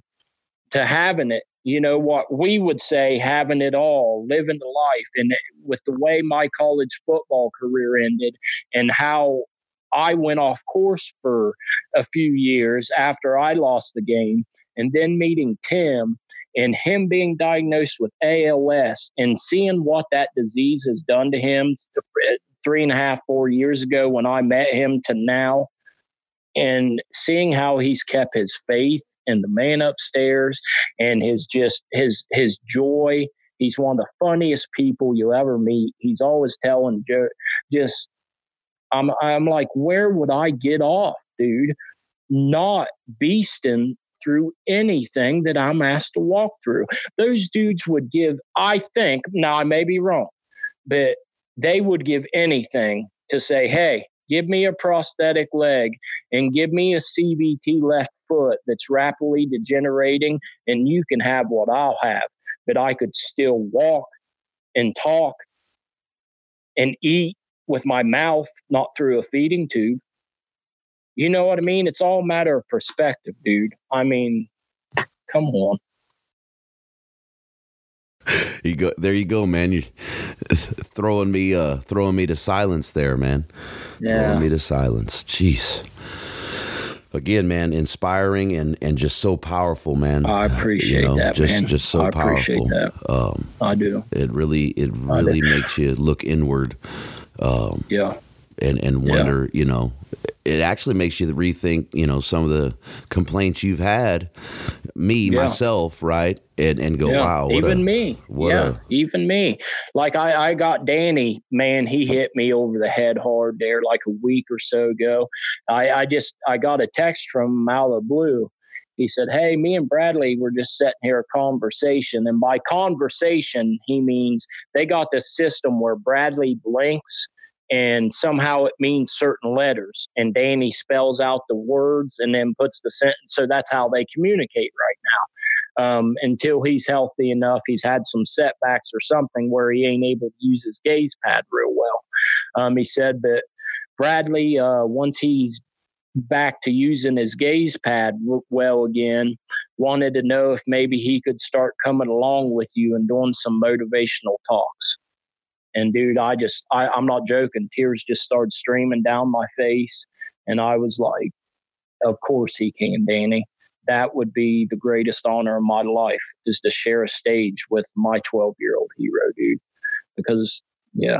to having it, you know, what we would say, having it all, living the life. And with the way my college football career ended and how I went off course for a few years after I lost the game, and then meeting Tim, and him being diagnosed with ALS and seeing what that disease has done to him 3.5, 4 years ago when I met him to now, and seeing how he's kept his faith in the man upstairs and his joy. He's one of the funniest people you ever meet. He's always telling just, I'm like, where would I get off, dude? Not beasting through anything that I'm asked to walk through. Those dudes would give, I think, now I may be wrong, but they would give anything to say, hey, give me a prosthetic leg and give me a CVT left foot that's rapidly degenerating, and you can have what I'll have. But I could still walk and talk and eat with my mouth, not through a feeding tube. You know what I mean? It's all a matter of perspective, dude. I mean, come on. You go there. You go, man. You're throwing me to silence there, man. Yeah. Throwing me to silence. Jeez. Again, man, inspiring and just so powerful, man. I appreciate that, just, man. Just so I powerful. That. I do. It really makes you look inward. Yeah. And wonder, yeah. You know. It actually makes you rethink, you know, some of the complaints you've had, myself, right? And go, wow. Even me. Like I got Danny, man, he hit me over the head hard there like a week or so ago. I got a text from him out of the blue. He said, hey, me and Bradley were just sitting here a conversation. And by conversation, he means they got this system where Bradley blinks and somehow it means certain letters. And Danny spells out the words and then puts the sentence. So that's how they communicate right now. Until he's healthy enough, he's had some setbacks or something where he ain't able to use his gaze pad real well. He said that Bradley, once he's back to using his gaze pad well again, wanted to know if maybe he could start coming along with you and doing some motivational talks. And dude, I'm not joking. Tears just started streaming down my face. And I was like, of course he can, Danny. That would be the greatest honor of my life, is to share a stage with my 12-year-old hero, dude. Because yeah,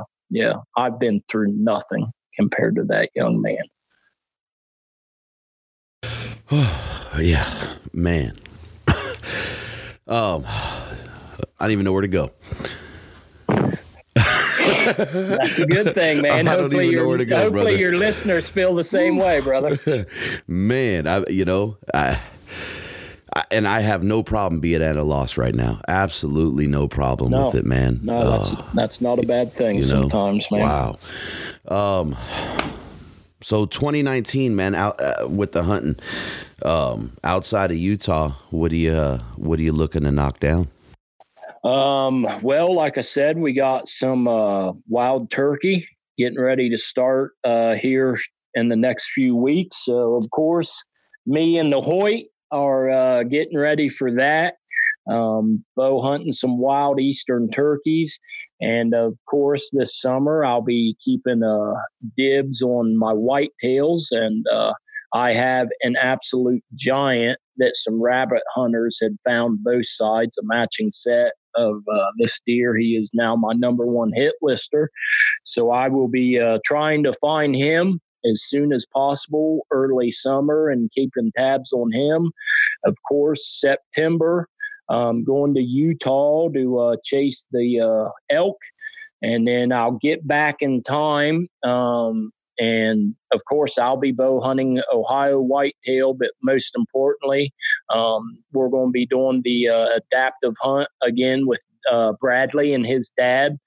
I've been through nothing compared to that young man. Yeah, man. I don't even know where to go. That's a good thing, man. Hopefully your listeners feel the same way, brother. Man, I have no problem being at a loss right now. Absolutely no problem with it, man. No, that's not a bad thing sometimes, man. Wow. So 2019, man, out with the hunting, outside of Utah, what are you looking to knock down? Well, like I said, we got some wild turkey getting ready to start here in the next few weeks. So, of course, me and the Hoyt are getting ready for that. Bow hunting some wild eastern turkeys. And, of course, this summer I'll be keeping dibs on my whitetails. And I have an absolute giant that some rabbit hunters had found both sides, a matching set of this deer. He is now my number one hit lister. So I will be trying to find him as soon as possible, early summer, and keeping tabs on him. Of course, September, going to Utah to chase the elk. And then I'll get back in time. And of course, I'll be bow hunting Ohio whitetail, but most importantly, we're going to be doing the adaptive hunt again with Bradley and his dad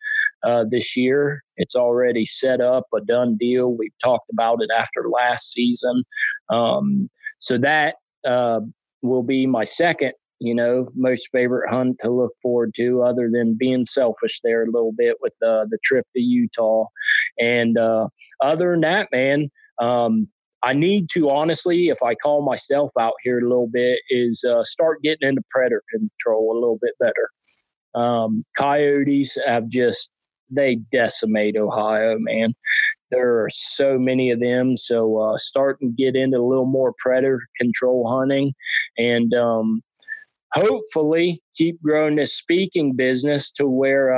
this year. It's already set up, a done deal. We've talked about it after last season. So that will be my second, most favorite hunt to look forward to, other than being selfish there a little bit with the trip to Utah. And other than that, man, I need to, honestly, if I call myself out here a little bit, is start getting into predator control a little bit better. Coyotes have they decimate Ohio, man. There are so many of them. So start and get into a little more predator control hunting, and hopefully keep growing this speaking business to where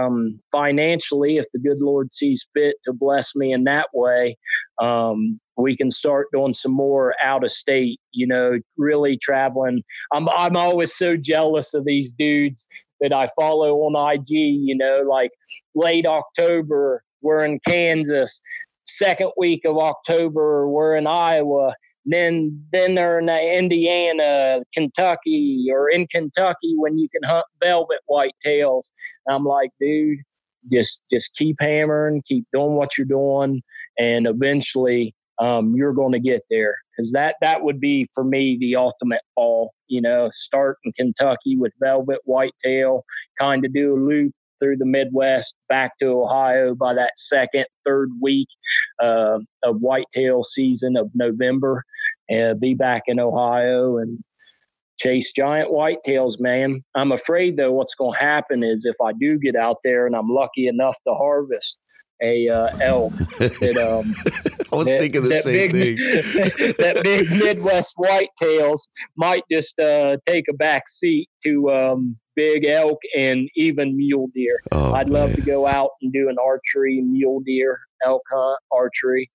financially, if the good Lord sees fit to bless me in that way, we can start doing some more out of state, really traveling. I'm always so jealous of these dudes that I follow on IG, like late October, we're in Kansas, second week of October, we're in Iowa. Then they're in Indiana, Kentucky, or in Kentucky when you can hunt velvet whitetails. I'm like, dude, just keep hammering, keep doing what you're doing, and eventually you're going to get there. Because that would be, for me, the ultimate fall. Start in Kentucky with velvet whitetail, kind of do a loop through the Midwest, back to Ohio by that second, third week of whitetail season of November, and be back in Ohio and chase giant whitetails, man. I'm afraid, though, what's going to happen is if I do get out there and I'm lucky enough to harvest a elk that I was thinking the same thing. That big Midwest whitetails might just take a back seat to big elk and even mule deer. I'd love to go out and do an archery mule deer elk hunt, archery.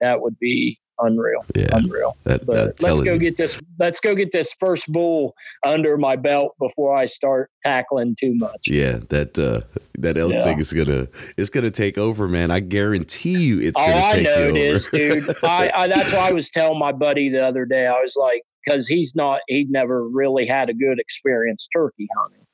That would be unreal. Yeah, unreal. But let's go get this first bull under my belt before I start tackling too much. Yeah, that elk thing is gonna take over, man. I guarantee you it's gonna take over. It is, dude. I that's why I was telling my buddy the other day. I was like, because he'd never really had a good experience turkey hunting.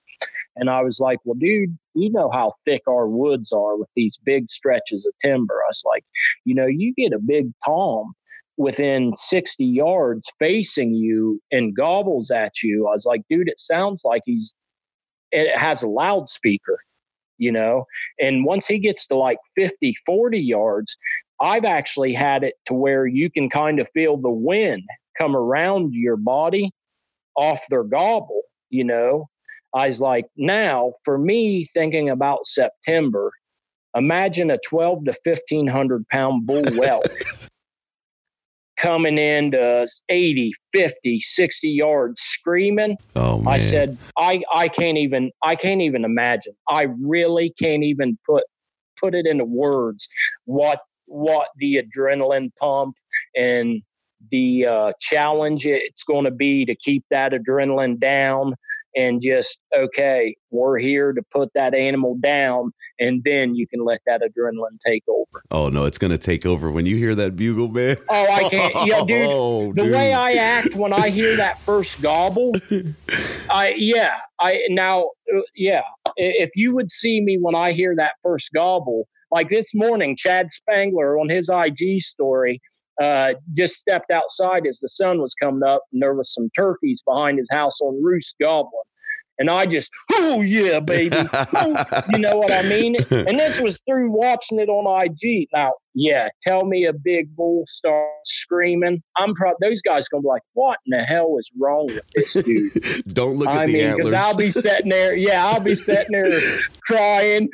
And I was like, well, dude, you know how thick our woods are with these big stretches of timber. I was like, you know, you get a big palm within 60 yards facing you and gobbles at you. I was like, dude, it sounds like it has a loudspeaker, you know? And once he gets to like 50, 40 yards, I've actually had it to where you can kind of feel the wind come around your body off their gobble, you know? I was like, now for me, thinking about September, imagine a 12 to 1,500 pound bull whelp coming in to 80, 50, 60 yards screaming. Oh, man. I said, I can't even imagine. I really can't even put it into words what the adrenaline pump and the challenge it's going to be to keep that adrenaline down. And just, okay, we're here to put that animal down, and then you can let that adrenaline take over. Oh, no, it's going to take over when you hear that bugle, man. Oh, I can't. Yeah, dude, the way I act when I hear that first gobble, if you would see me when I hear that first gobble, like this morning, Chad Spangler on his IG story, just stepped outside as the sun was coming up, and there was some turkeys behind his house on roost gobbling. And I just, oh yeah, baby. You know what I mean? And this was through watching it on IG. Now, yeah, tell me a big bull starts screaming. Those guys going to be like, what in the hell is wrong with this dude? Don't look at the antlers. I'll be sitting there crying.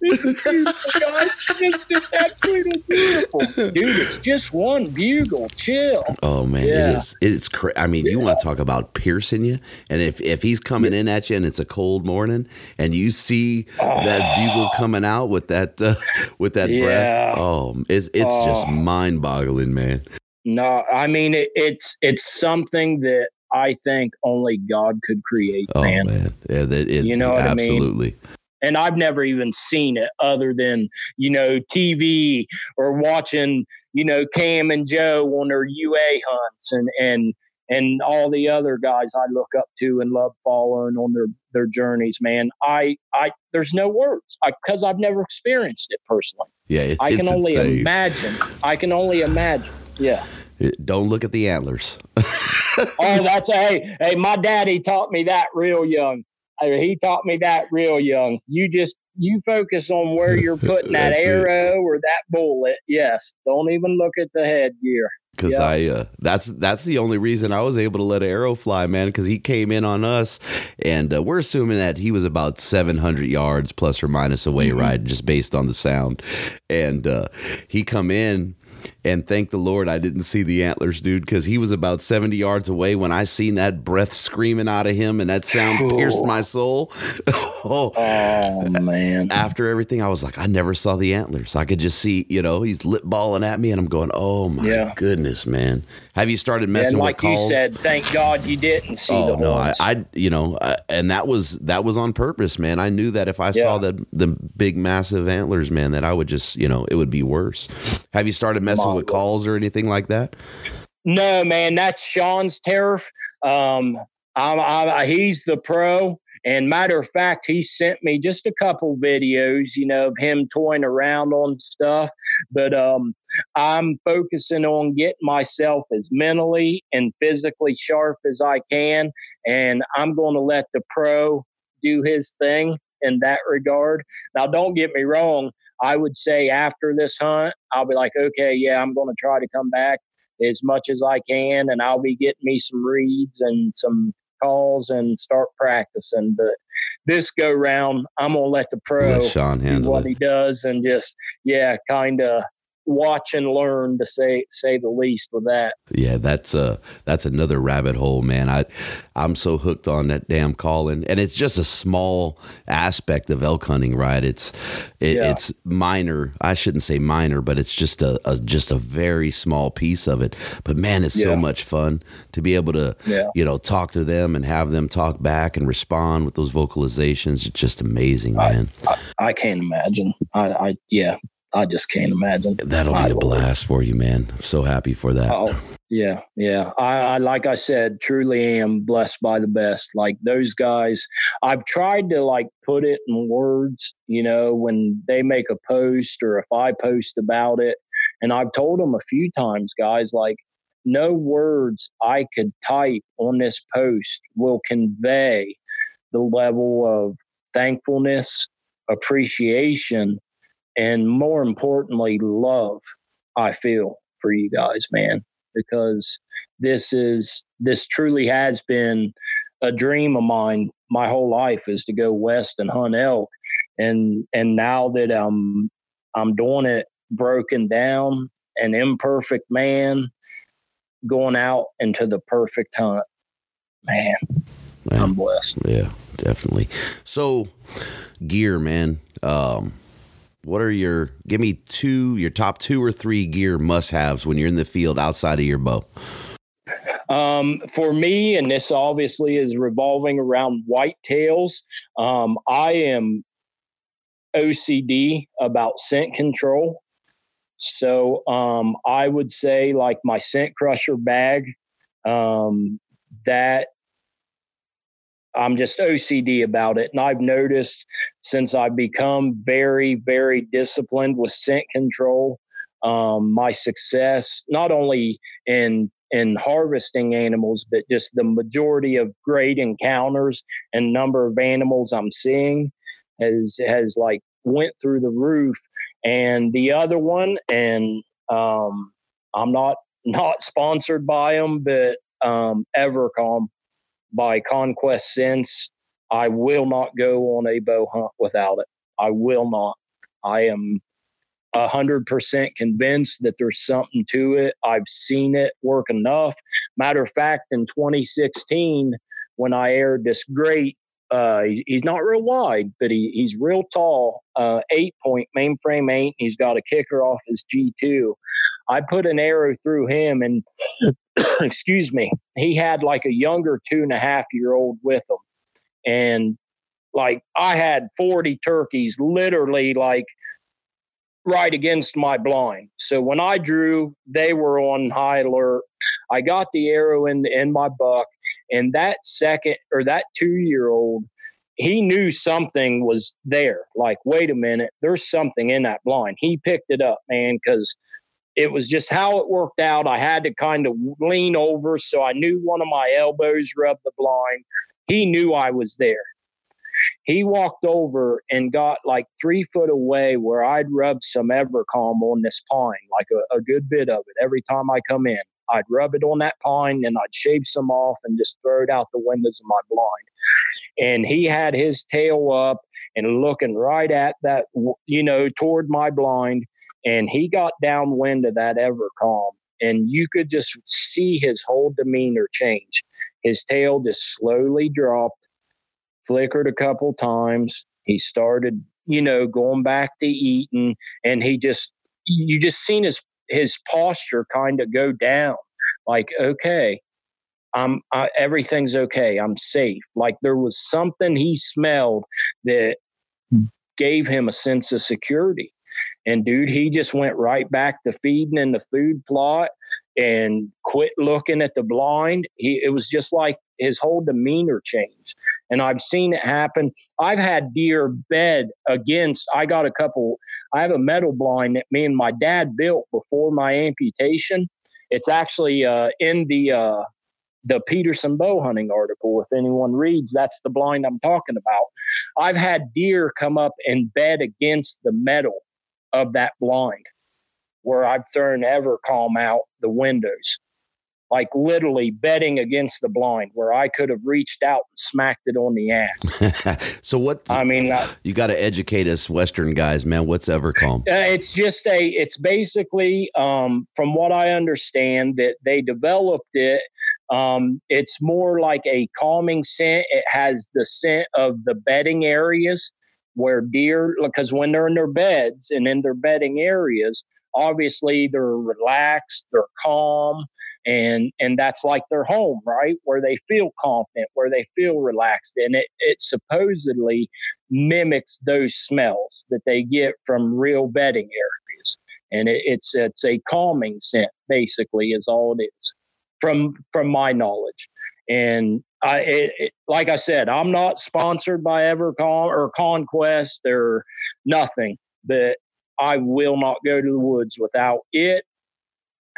This is beautiful, guys. This is just absolutely beautiful. Dude, it's just one bugle. Chill. Oh, man, yeah. It is crazy. I mean, you want to talk about piercing you? And if he's coming in at you and it's a cold morning and you see that bugle coming out with that breath, oh, it's just mind-boggling, man. No, I mean, it's something that I think only God could create, man. Oh, man. Yeah, you know what absolutely. I mean? And I've never even seen it other than, you know, TV or watching, you know, Cam and Joe on their UA hunts and all the other guys I look up to and love following on their journeys, man. I there's no words because I've never experienced it personally. Yeah, I can only imagine. Yeah. Don't look at the antlers. Hey, my daddy taught me that real young. You focus on where you're putting that arrow or that bullet. Yes. Don't even look at the headgear. Because that's the only reason I was able to let an arrow fly, man, because he came in on us, and we're assuming that he was about 700 yards plus or minus away, right, just based on the sound. And he come in, and thank the Lord I didn't see the antlers, dude, because he was about 70 yards away when I seen that breath screaming out of him, and that sound pierced my soul. Oh, man. After everything, I was like, I never saw the antlers. I could just see, you know, he's lip balling at me, and I'm going, oh, my goodness, man. Have you started messing with calls? And like you said, thank God you didn't see the horns. And that was on purpose, man. I knew that if I saw the big, massive antlers, man, that I would just, you know, it would be worse. Have you started messing with calls or anything like that? No, man, that's Sean's turf. He's the pro. And matter of fact, he sent me just a couple videos, you know, of him toying around on stuff. But I'm focusing on getting myself as mentally and physically sharp as I can. And I'm going to let the pro do his thing in that regard. Now, don't get me wrong. I would say after this hunt, I'll be like, okay, yeah, I'm going to try to come back as much as I can. And I'll be getting me some reads and some calls and start practicing. But this go round, I'm going to let the pro do what he does and just, kind of watch and learn, to say the least, with that. Yeah, that's another rabbit hole, man. I'm so hooked on that damn calling, and it's just a small aspect of elk hunting, right? It's minor. I shouldn't say minor, but it's just a very small piece of it. But man, it's so much fun to be able to talk to them and have them talk back and respond with those vocalizations. It's just amazing, man. I can't imagine. I just can't imagine. That'll be a blast for you, man. I'm so happy for that. Oh, yeah. Yeah. I, like I said, truly am blessed by the best. Like those guys, I've tried to like put it in words, you know, when they make a post or if I post about it. And I've told them a few times, guys, like no words I could type on this post will convey the level of thankfulness, appreciation, and more importantly, love I feel for you guys, man, because this truly has been a dream of mine my whole life, is to go west and hunt elk. And now that I'm doing it broken down, an imperfect man, going out into the perfect hunt, man, I'm blessed. Yeah, definitely. So gear, man, what are your, give me your top two or three gear must-haves when you're in the field outside of your bow? For me, and this obviously is revolving around whitetails, I am OCD about scent control. So I would say like my scent crusher bag, that I'm just OCD about it. And I've noticed since I've become very, very disciplined with scent control, my success, not only in harvesting animals, but just the majority of great encounters and number of animals I'm seeing has like went through the roof. And the other one, and I'm not sponsored by them, but Evercalm by Conquest Sense, I will not go on a bow hunt without it. I will not. I am 100% convinced that there's something to it. I've seen it work enough. Matter of fact, in 2016, when I aired this great, he's not real wide, but he's real tall, 8-point mainframe 8. He's got a kicker off his G2. I put an arrow through him and excuse me, he had like a younger 2.5-year-old with him. And like I had 40 turkeys literally like right against my blind. So when I drew, they were on high alert. I got the arrow in my buck. And that second, or that 2-year-old, he knew something was there. Like, wait a minute, there's something in that blind. He picked it up, man, because it was just how it worked out. I had to kind of lean over, so I knew one of my elbows rubbed the blind. He knew I was there. He walked over and got like 3 foot away where I'd rubbed some Evercalm on this pine, like a good bit of it every time I come in. I'd rub it on that pine and I'd shave some off and just throw it out the windows of my blind. And he had his tail up and looking right at that, you know, toward my blind. And he got downwind of that Evercalm. And you could just see his whole demeanor change. His tail just slowly dropped, flickered a couple times. He started, you know, going back to eating. And he just, you just seen his posture kind of go down, like, okay, everything's okay. I'm safe. Like there was something he smelled that gave him a sense of security. And dude, he just went right back to feeding in the food plot and quit looking at the blind. It was just like his whole demeanor changed. And I've seen it happen. I've had deer bed against, I have a metal blind that me and my dad built before my amputation. It's actually in the Peterson bow hunting article. If anyone reads, that's the blind I'm talking about. I've had deer come up and bed against the metal of that blind where I've thrown Evercalm out the windows. Like literally betting against the blind where I could have reached out and smacked it on the ass. So what, I mean, you got to educate us Western guys, man, what's Evercalm? It's basically, from what I understand that they developed it. It's more like a calming scent. It has the scent of the bedding areas where deer, because when they're in their beds and in their bedding areas, obviously they're relaxed, they're calm. And that's like their home, right? Where they feel confident, where they feel relaxed. And it supposedly mimics those smells that they get from real bedding areas. And it's a calming scent, basically, is all it is, from my knowledge. And like I said, I'm not sponsored by Evercalm or Conquest or nothing, but I will not go to the woods without it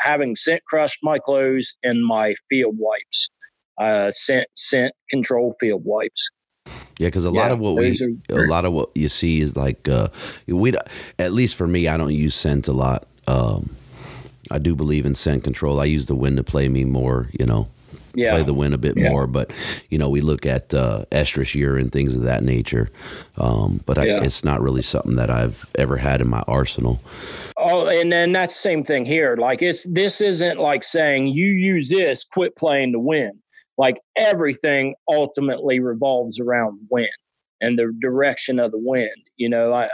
having scent crushed my clothes and my field wipes, scent control field wipes. Yeah, because a lot of what you see is like at least for me, I don't use scent a lot. I do believe in scent control. I use the wind to play me more, play the wind a bit more. But we look at estrus urine, things of that nature. It's not really something that I've ever had in my arsenal. Oh, and then that's the same thing here. Like this isn't like saying you use this, quit playing the wind. Like everything ultimately revolves around wind and the direction of the wind.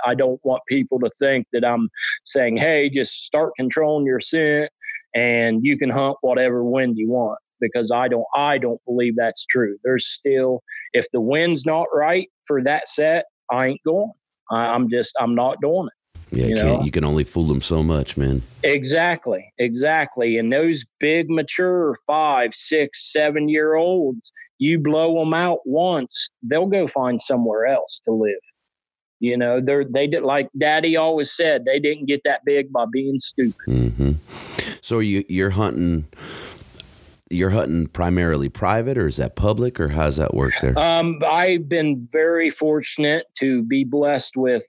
I don't want people to think that I'm saying, hey, just start controlling your scent and you can hunt whatever wind you want, because I don't believe that's true. There's still, if the wind's not right for that set, I ain't going. I'm not doing it. Yeah, you can only fool them so much, man. Exactly. And those big, mature 5, 6, 7 year olds, you blow them out once, they'll go find somewhere else to live. They did, like Daddy always said, they didn't get that big by being stupid. Mm-hmm. So you're hunting. You're hunting primarily private, or is that public, or how's that work there? I've been very fortunate to be blessed with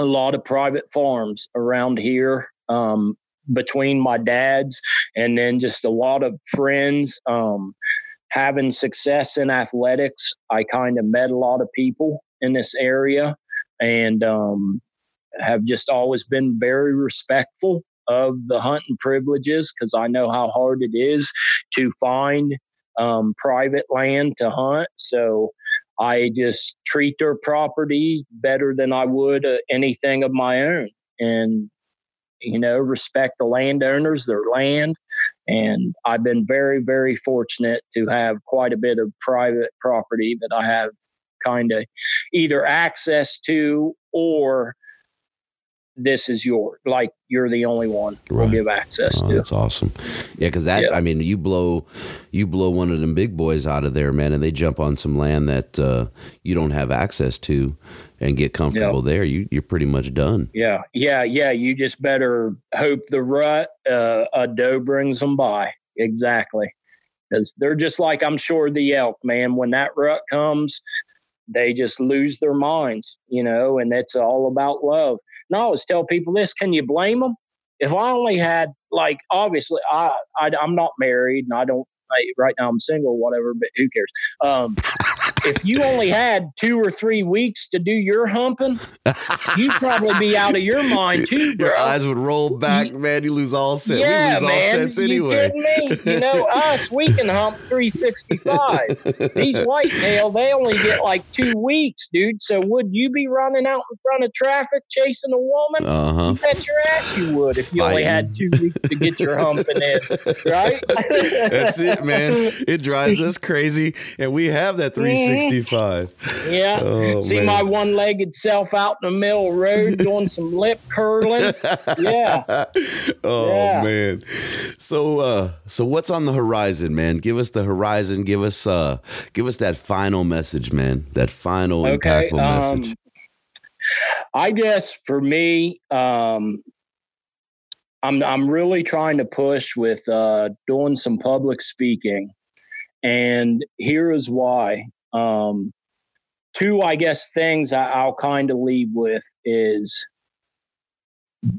a lot of private farms around here, between my dad's and then just a lot of friends, having success in athletics. I kind of met a lot of people in this area and have just always been very respectful of the hunting privileges, because I know how hard it is to find private land to hunt. So I just treat their property better than I would anything of my own, and, respect the landowners, their land. And I've been very, very fortunate to have quite a bit of private property that I have kind of either access to, or this is yours, like you're the only one we'll give access to. That's awesome. Yeah, because you blow one of them big boys out of there, man, and they jump on some land that you don't have access to and get comfortable there. You're pretty much done. Yeah. You just better hope the rut a doe brings them by. Exactly. Because they're just like, I'm sure, the elk, man. When that rut comes, they just lose their minds, and it's all about love. And I always tell people this, can you blame them? If I only had, like, obviously, I'm not married, and right now I'm single, whatever, but who cares? If you only had 2 or 3 weeks to do your humping, you'd probably be out of your mind too, bro. Your eyes would roll back, man. You lose all sense. Yeah, we lose all sense anyway. You kidding me? Us, we can hump 365. These whitetail, they only get like 2 weeks, dude. So would you be running out in front of traffic chasing a woman? Uh-huh. Bet your ass you would if you only had 2 weeks to get your humping in, right? That's it, man. It drives us crazy, and we have that 365. Yeah. Oh, see, man. My one-legged self out in the middle of the road doing some lip curling. Yeah. Man. So what's on the horizon, man? Give us the horizon. Give us that final message, man. That final impactful message. I guess for me, I'm really trying to push with doing some public speaking. And here is why. Two, I guess, things I'll kind of leave with is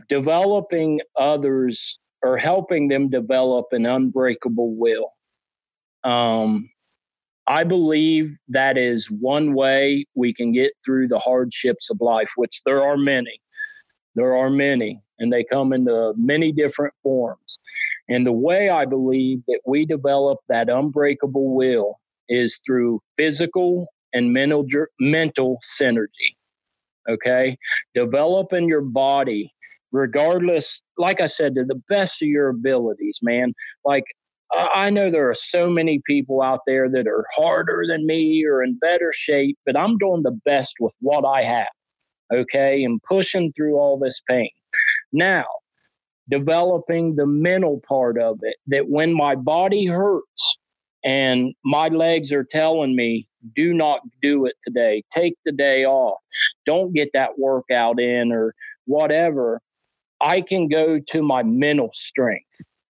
developing others, or helping them develop an unbreakable will. I believe that is one way we can get through the hardships of life, which there are many. And they come into many different forms. And the way I believe that we develop that unbreakable will is through physical and mental synergy. Okay? Developing your body, regardless, like I said, to the best of your abilities, man. Like, I know there are so many people out there that are harder than me or in better shape, but I'm doing the best with what I have. Okay? And pushing through all this pain. Now, developing the mental part of it, that when my body hurts and my legs are telling me, do not do it today, take the day off, don't get that workout in or whatever, I can go to my mental strength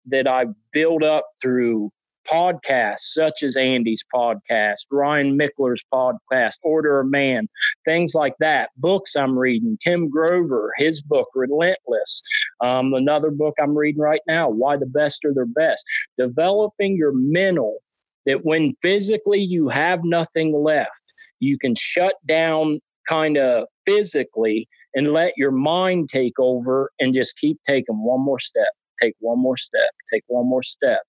that I've built up through podcasts such as Andy's podcast, Ryan Mickler's podcast, Order of Man, things like that, books I'm reading, Tim Grover, his book, Relentless, another book I'm reading right now, Why the Best Are Their Best, developing your mental that when physically you have nothing left, you can shut down kind of physically and let your mind take over and just keep taking one more step, take one more step, take one more step.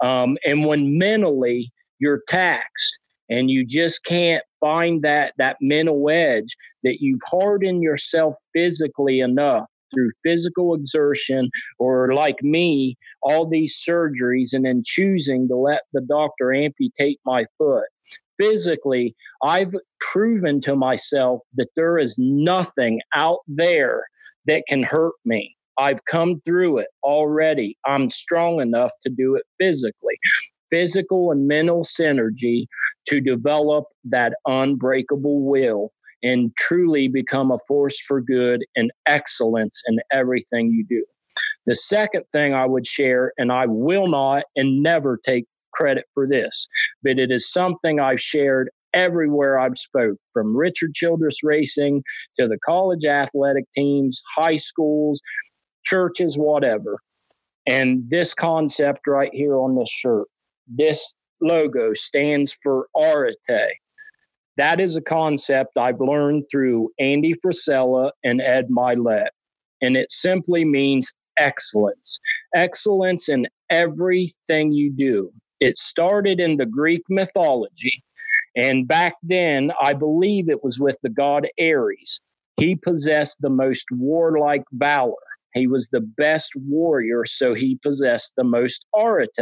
And when mentally you're taxed and you just can't find that mental edge, that you've hardened yourself physically enough through physical exertion or, like me, all these surgeries and then choosing to let the doctor amputate my foot. Physically, I've proven to myself that there is nothing out there that can hurt me. I've come through it already. I'm strong enough to do it physically. Physical and mental synergy to develop that unbreakable will and truly become a force for good and excellence in everything you do. The second thing I would share, and I will not and never take credit for this, but it is something I've shared everywhere I've spoke, from Richard Childress Racing to the college athletic teams, high schools, churches, whatever. And this concept right here on this shirt, this logo stands for Arete. That is a concept I've learned through Andy Frisella and Ed Milet. And it simply means excellence. Excellence in everything you do. It started in the Greek mythology. And back then, I believe it was with the god Ares. He possessed the most warlike valor. He was the best warrior, so he possessed the most arete.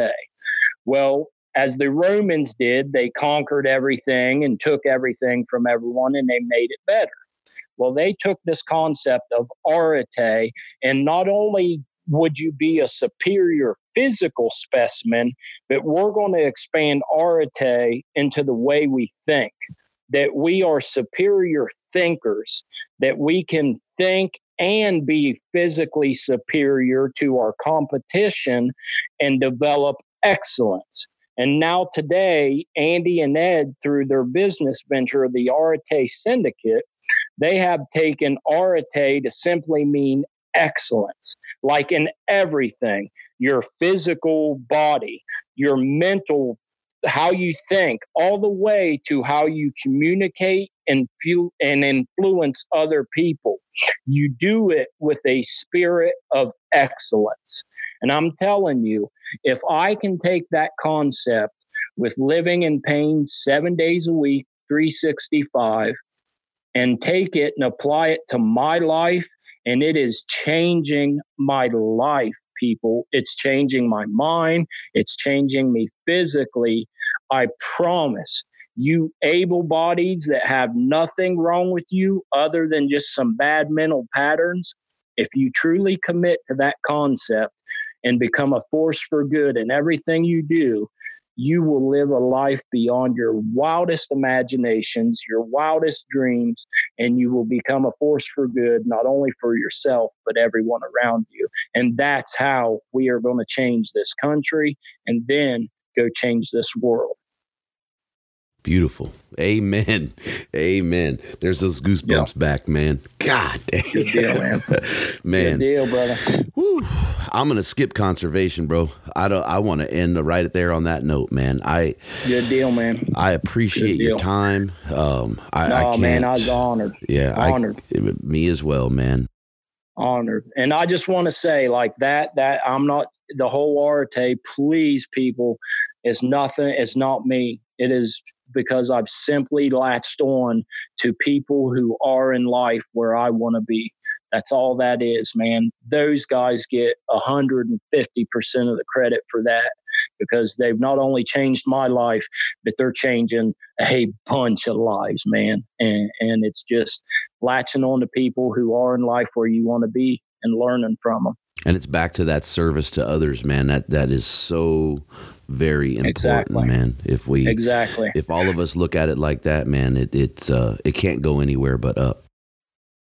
Well, as the Romans did, they conquered everything and took everything from everyone, and they made it better. Well, they took this concept of arete, and not only would you be a superior physical specimen, but we're going to expand arete into the way we think, that we are superior thinkers, that we can think and be physically superior to our competition and develop excellence. And now today, Andy and Ed, through their business venture, the Arete Syndicate, they have taken arete to simply mean excellence, like in everything, your physical body, your mental, how you think, all the way to how you communicate and influence other people. You do it with a spirit of excellence. And I'm telling you, if I can take that concept with living in pain 7 days a week, 365, and take it and apply it to my life, and it is changing my life, people. It's changing my mind. It's changing me physically. I promise you, able bodies that have nothing wrong with you other than just some bad mental patterns, if you truly commit to that concept and become a force for good in everything you do, you will live a life beyond your wildest imaginations, your wildest dreams, and you will become a force for good, not only for yourself, but everyone around you. And that's how we are going to change this country and then go change this world. Beautiful. Amen. Amen. There's those goosebumps back, man. God damn. Good deal, man. Man. Good deal, brother. Woo. I'm going to skip conservation, bro. I want to end right there on that note, man. Good deal, man. I appreciate your time. Man, I was honored. Yeah. Honored. Me as well, man. Honored. And I just want to say, like, that I'm not the whole Arte, please, people. It's nothing. It's not me. It is because I've simply latched on to people who are in life where I want to be. That's all that is, man. Those guys get 150% of the credit for that, because they've not only changed my life, but they're changing a bunch of lives, man. And it's just latching on to people who are in life where you want to be and learning from them. And it's back to that service to others, man. That is so very important, exactly. Man. If we if all of us look at it like that, man, it can't go anywhere but up.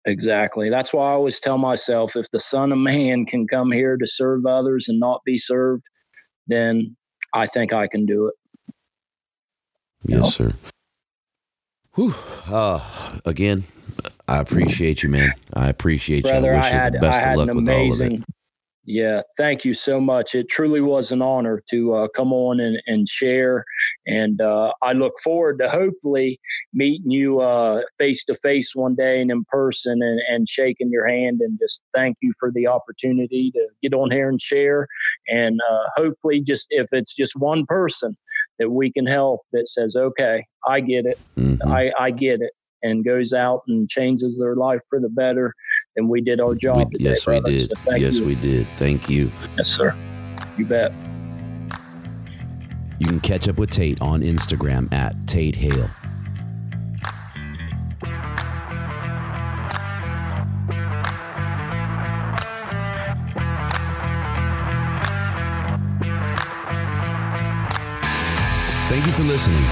Exactly. That's why I always tell myself, if the Son of Man can come here to serve others and not be served, then I think I can do it. Yes, sir. Whew. Again, I appreciate you, man. I appreciate Brother, you. I wish you the best of luck with all of it. Yeah, thank you so much. It truly was an honor to come on and share. And I look forward to hopefully meeting you face-to-face one day and in person and shaking your hand, and just thank you for the opportunity to get on here and share. And hopefully, just if it's just one person that we can help that says, okay, I get it. Mm-hmm. I get it. And goes out and changes their life for the better. And we did our job today. Yes, we did. Yes, we did. Thank you. Yes, sir. You bet. You can catch up with Tate on Instagram at Tate Hale. Thank you for listening.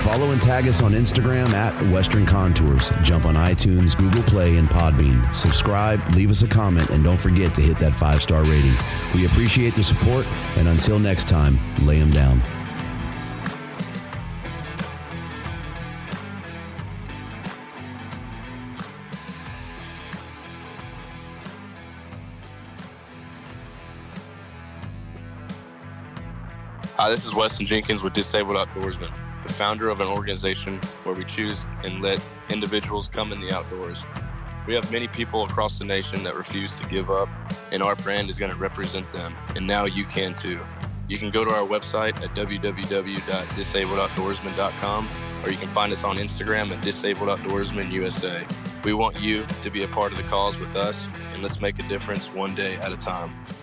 Follow and tag us on Instagram at Western Contours. Jump on iTunes, Google Play, and Podbean. Subscribe, leave us a comment, and don't forget to hit that 5-star rating. We appreciate the support, and until next time, lay 'em down. Hi, this is Weston Jenkins with Disabled Outdoorsmen, the founder of an organization where we choose and let individuals come in the outdoors. We have many people across the nation that refuse to give up, and our brand is going to represent them. And now you can too. You can go to our website at www.disabledoutdoorsman.com, or you can find us on Instagram at disabledoutdoorsmanusa. We want you to be a part of the cause with us, and let's make a difference one day at a time.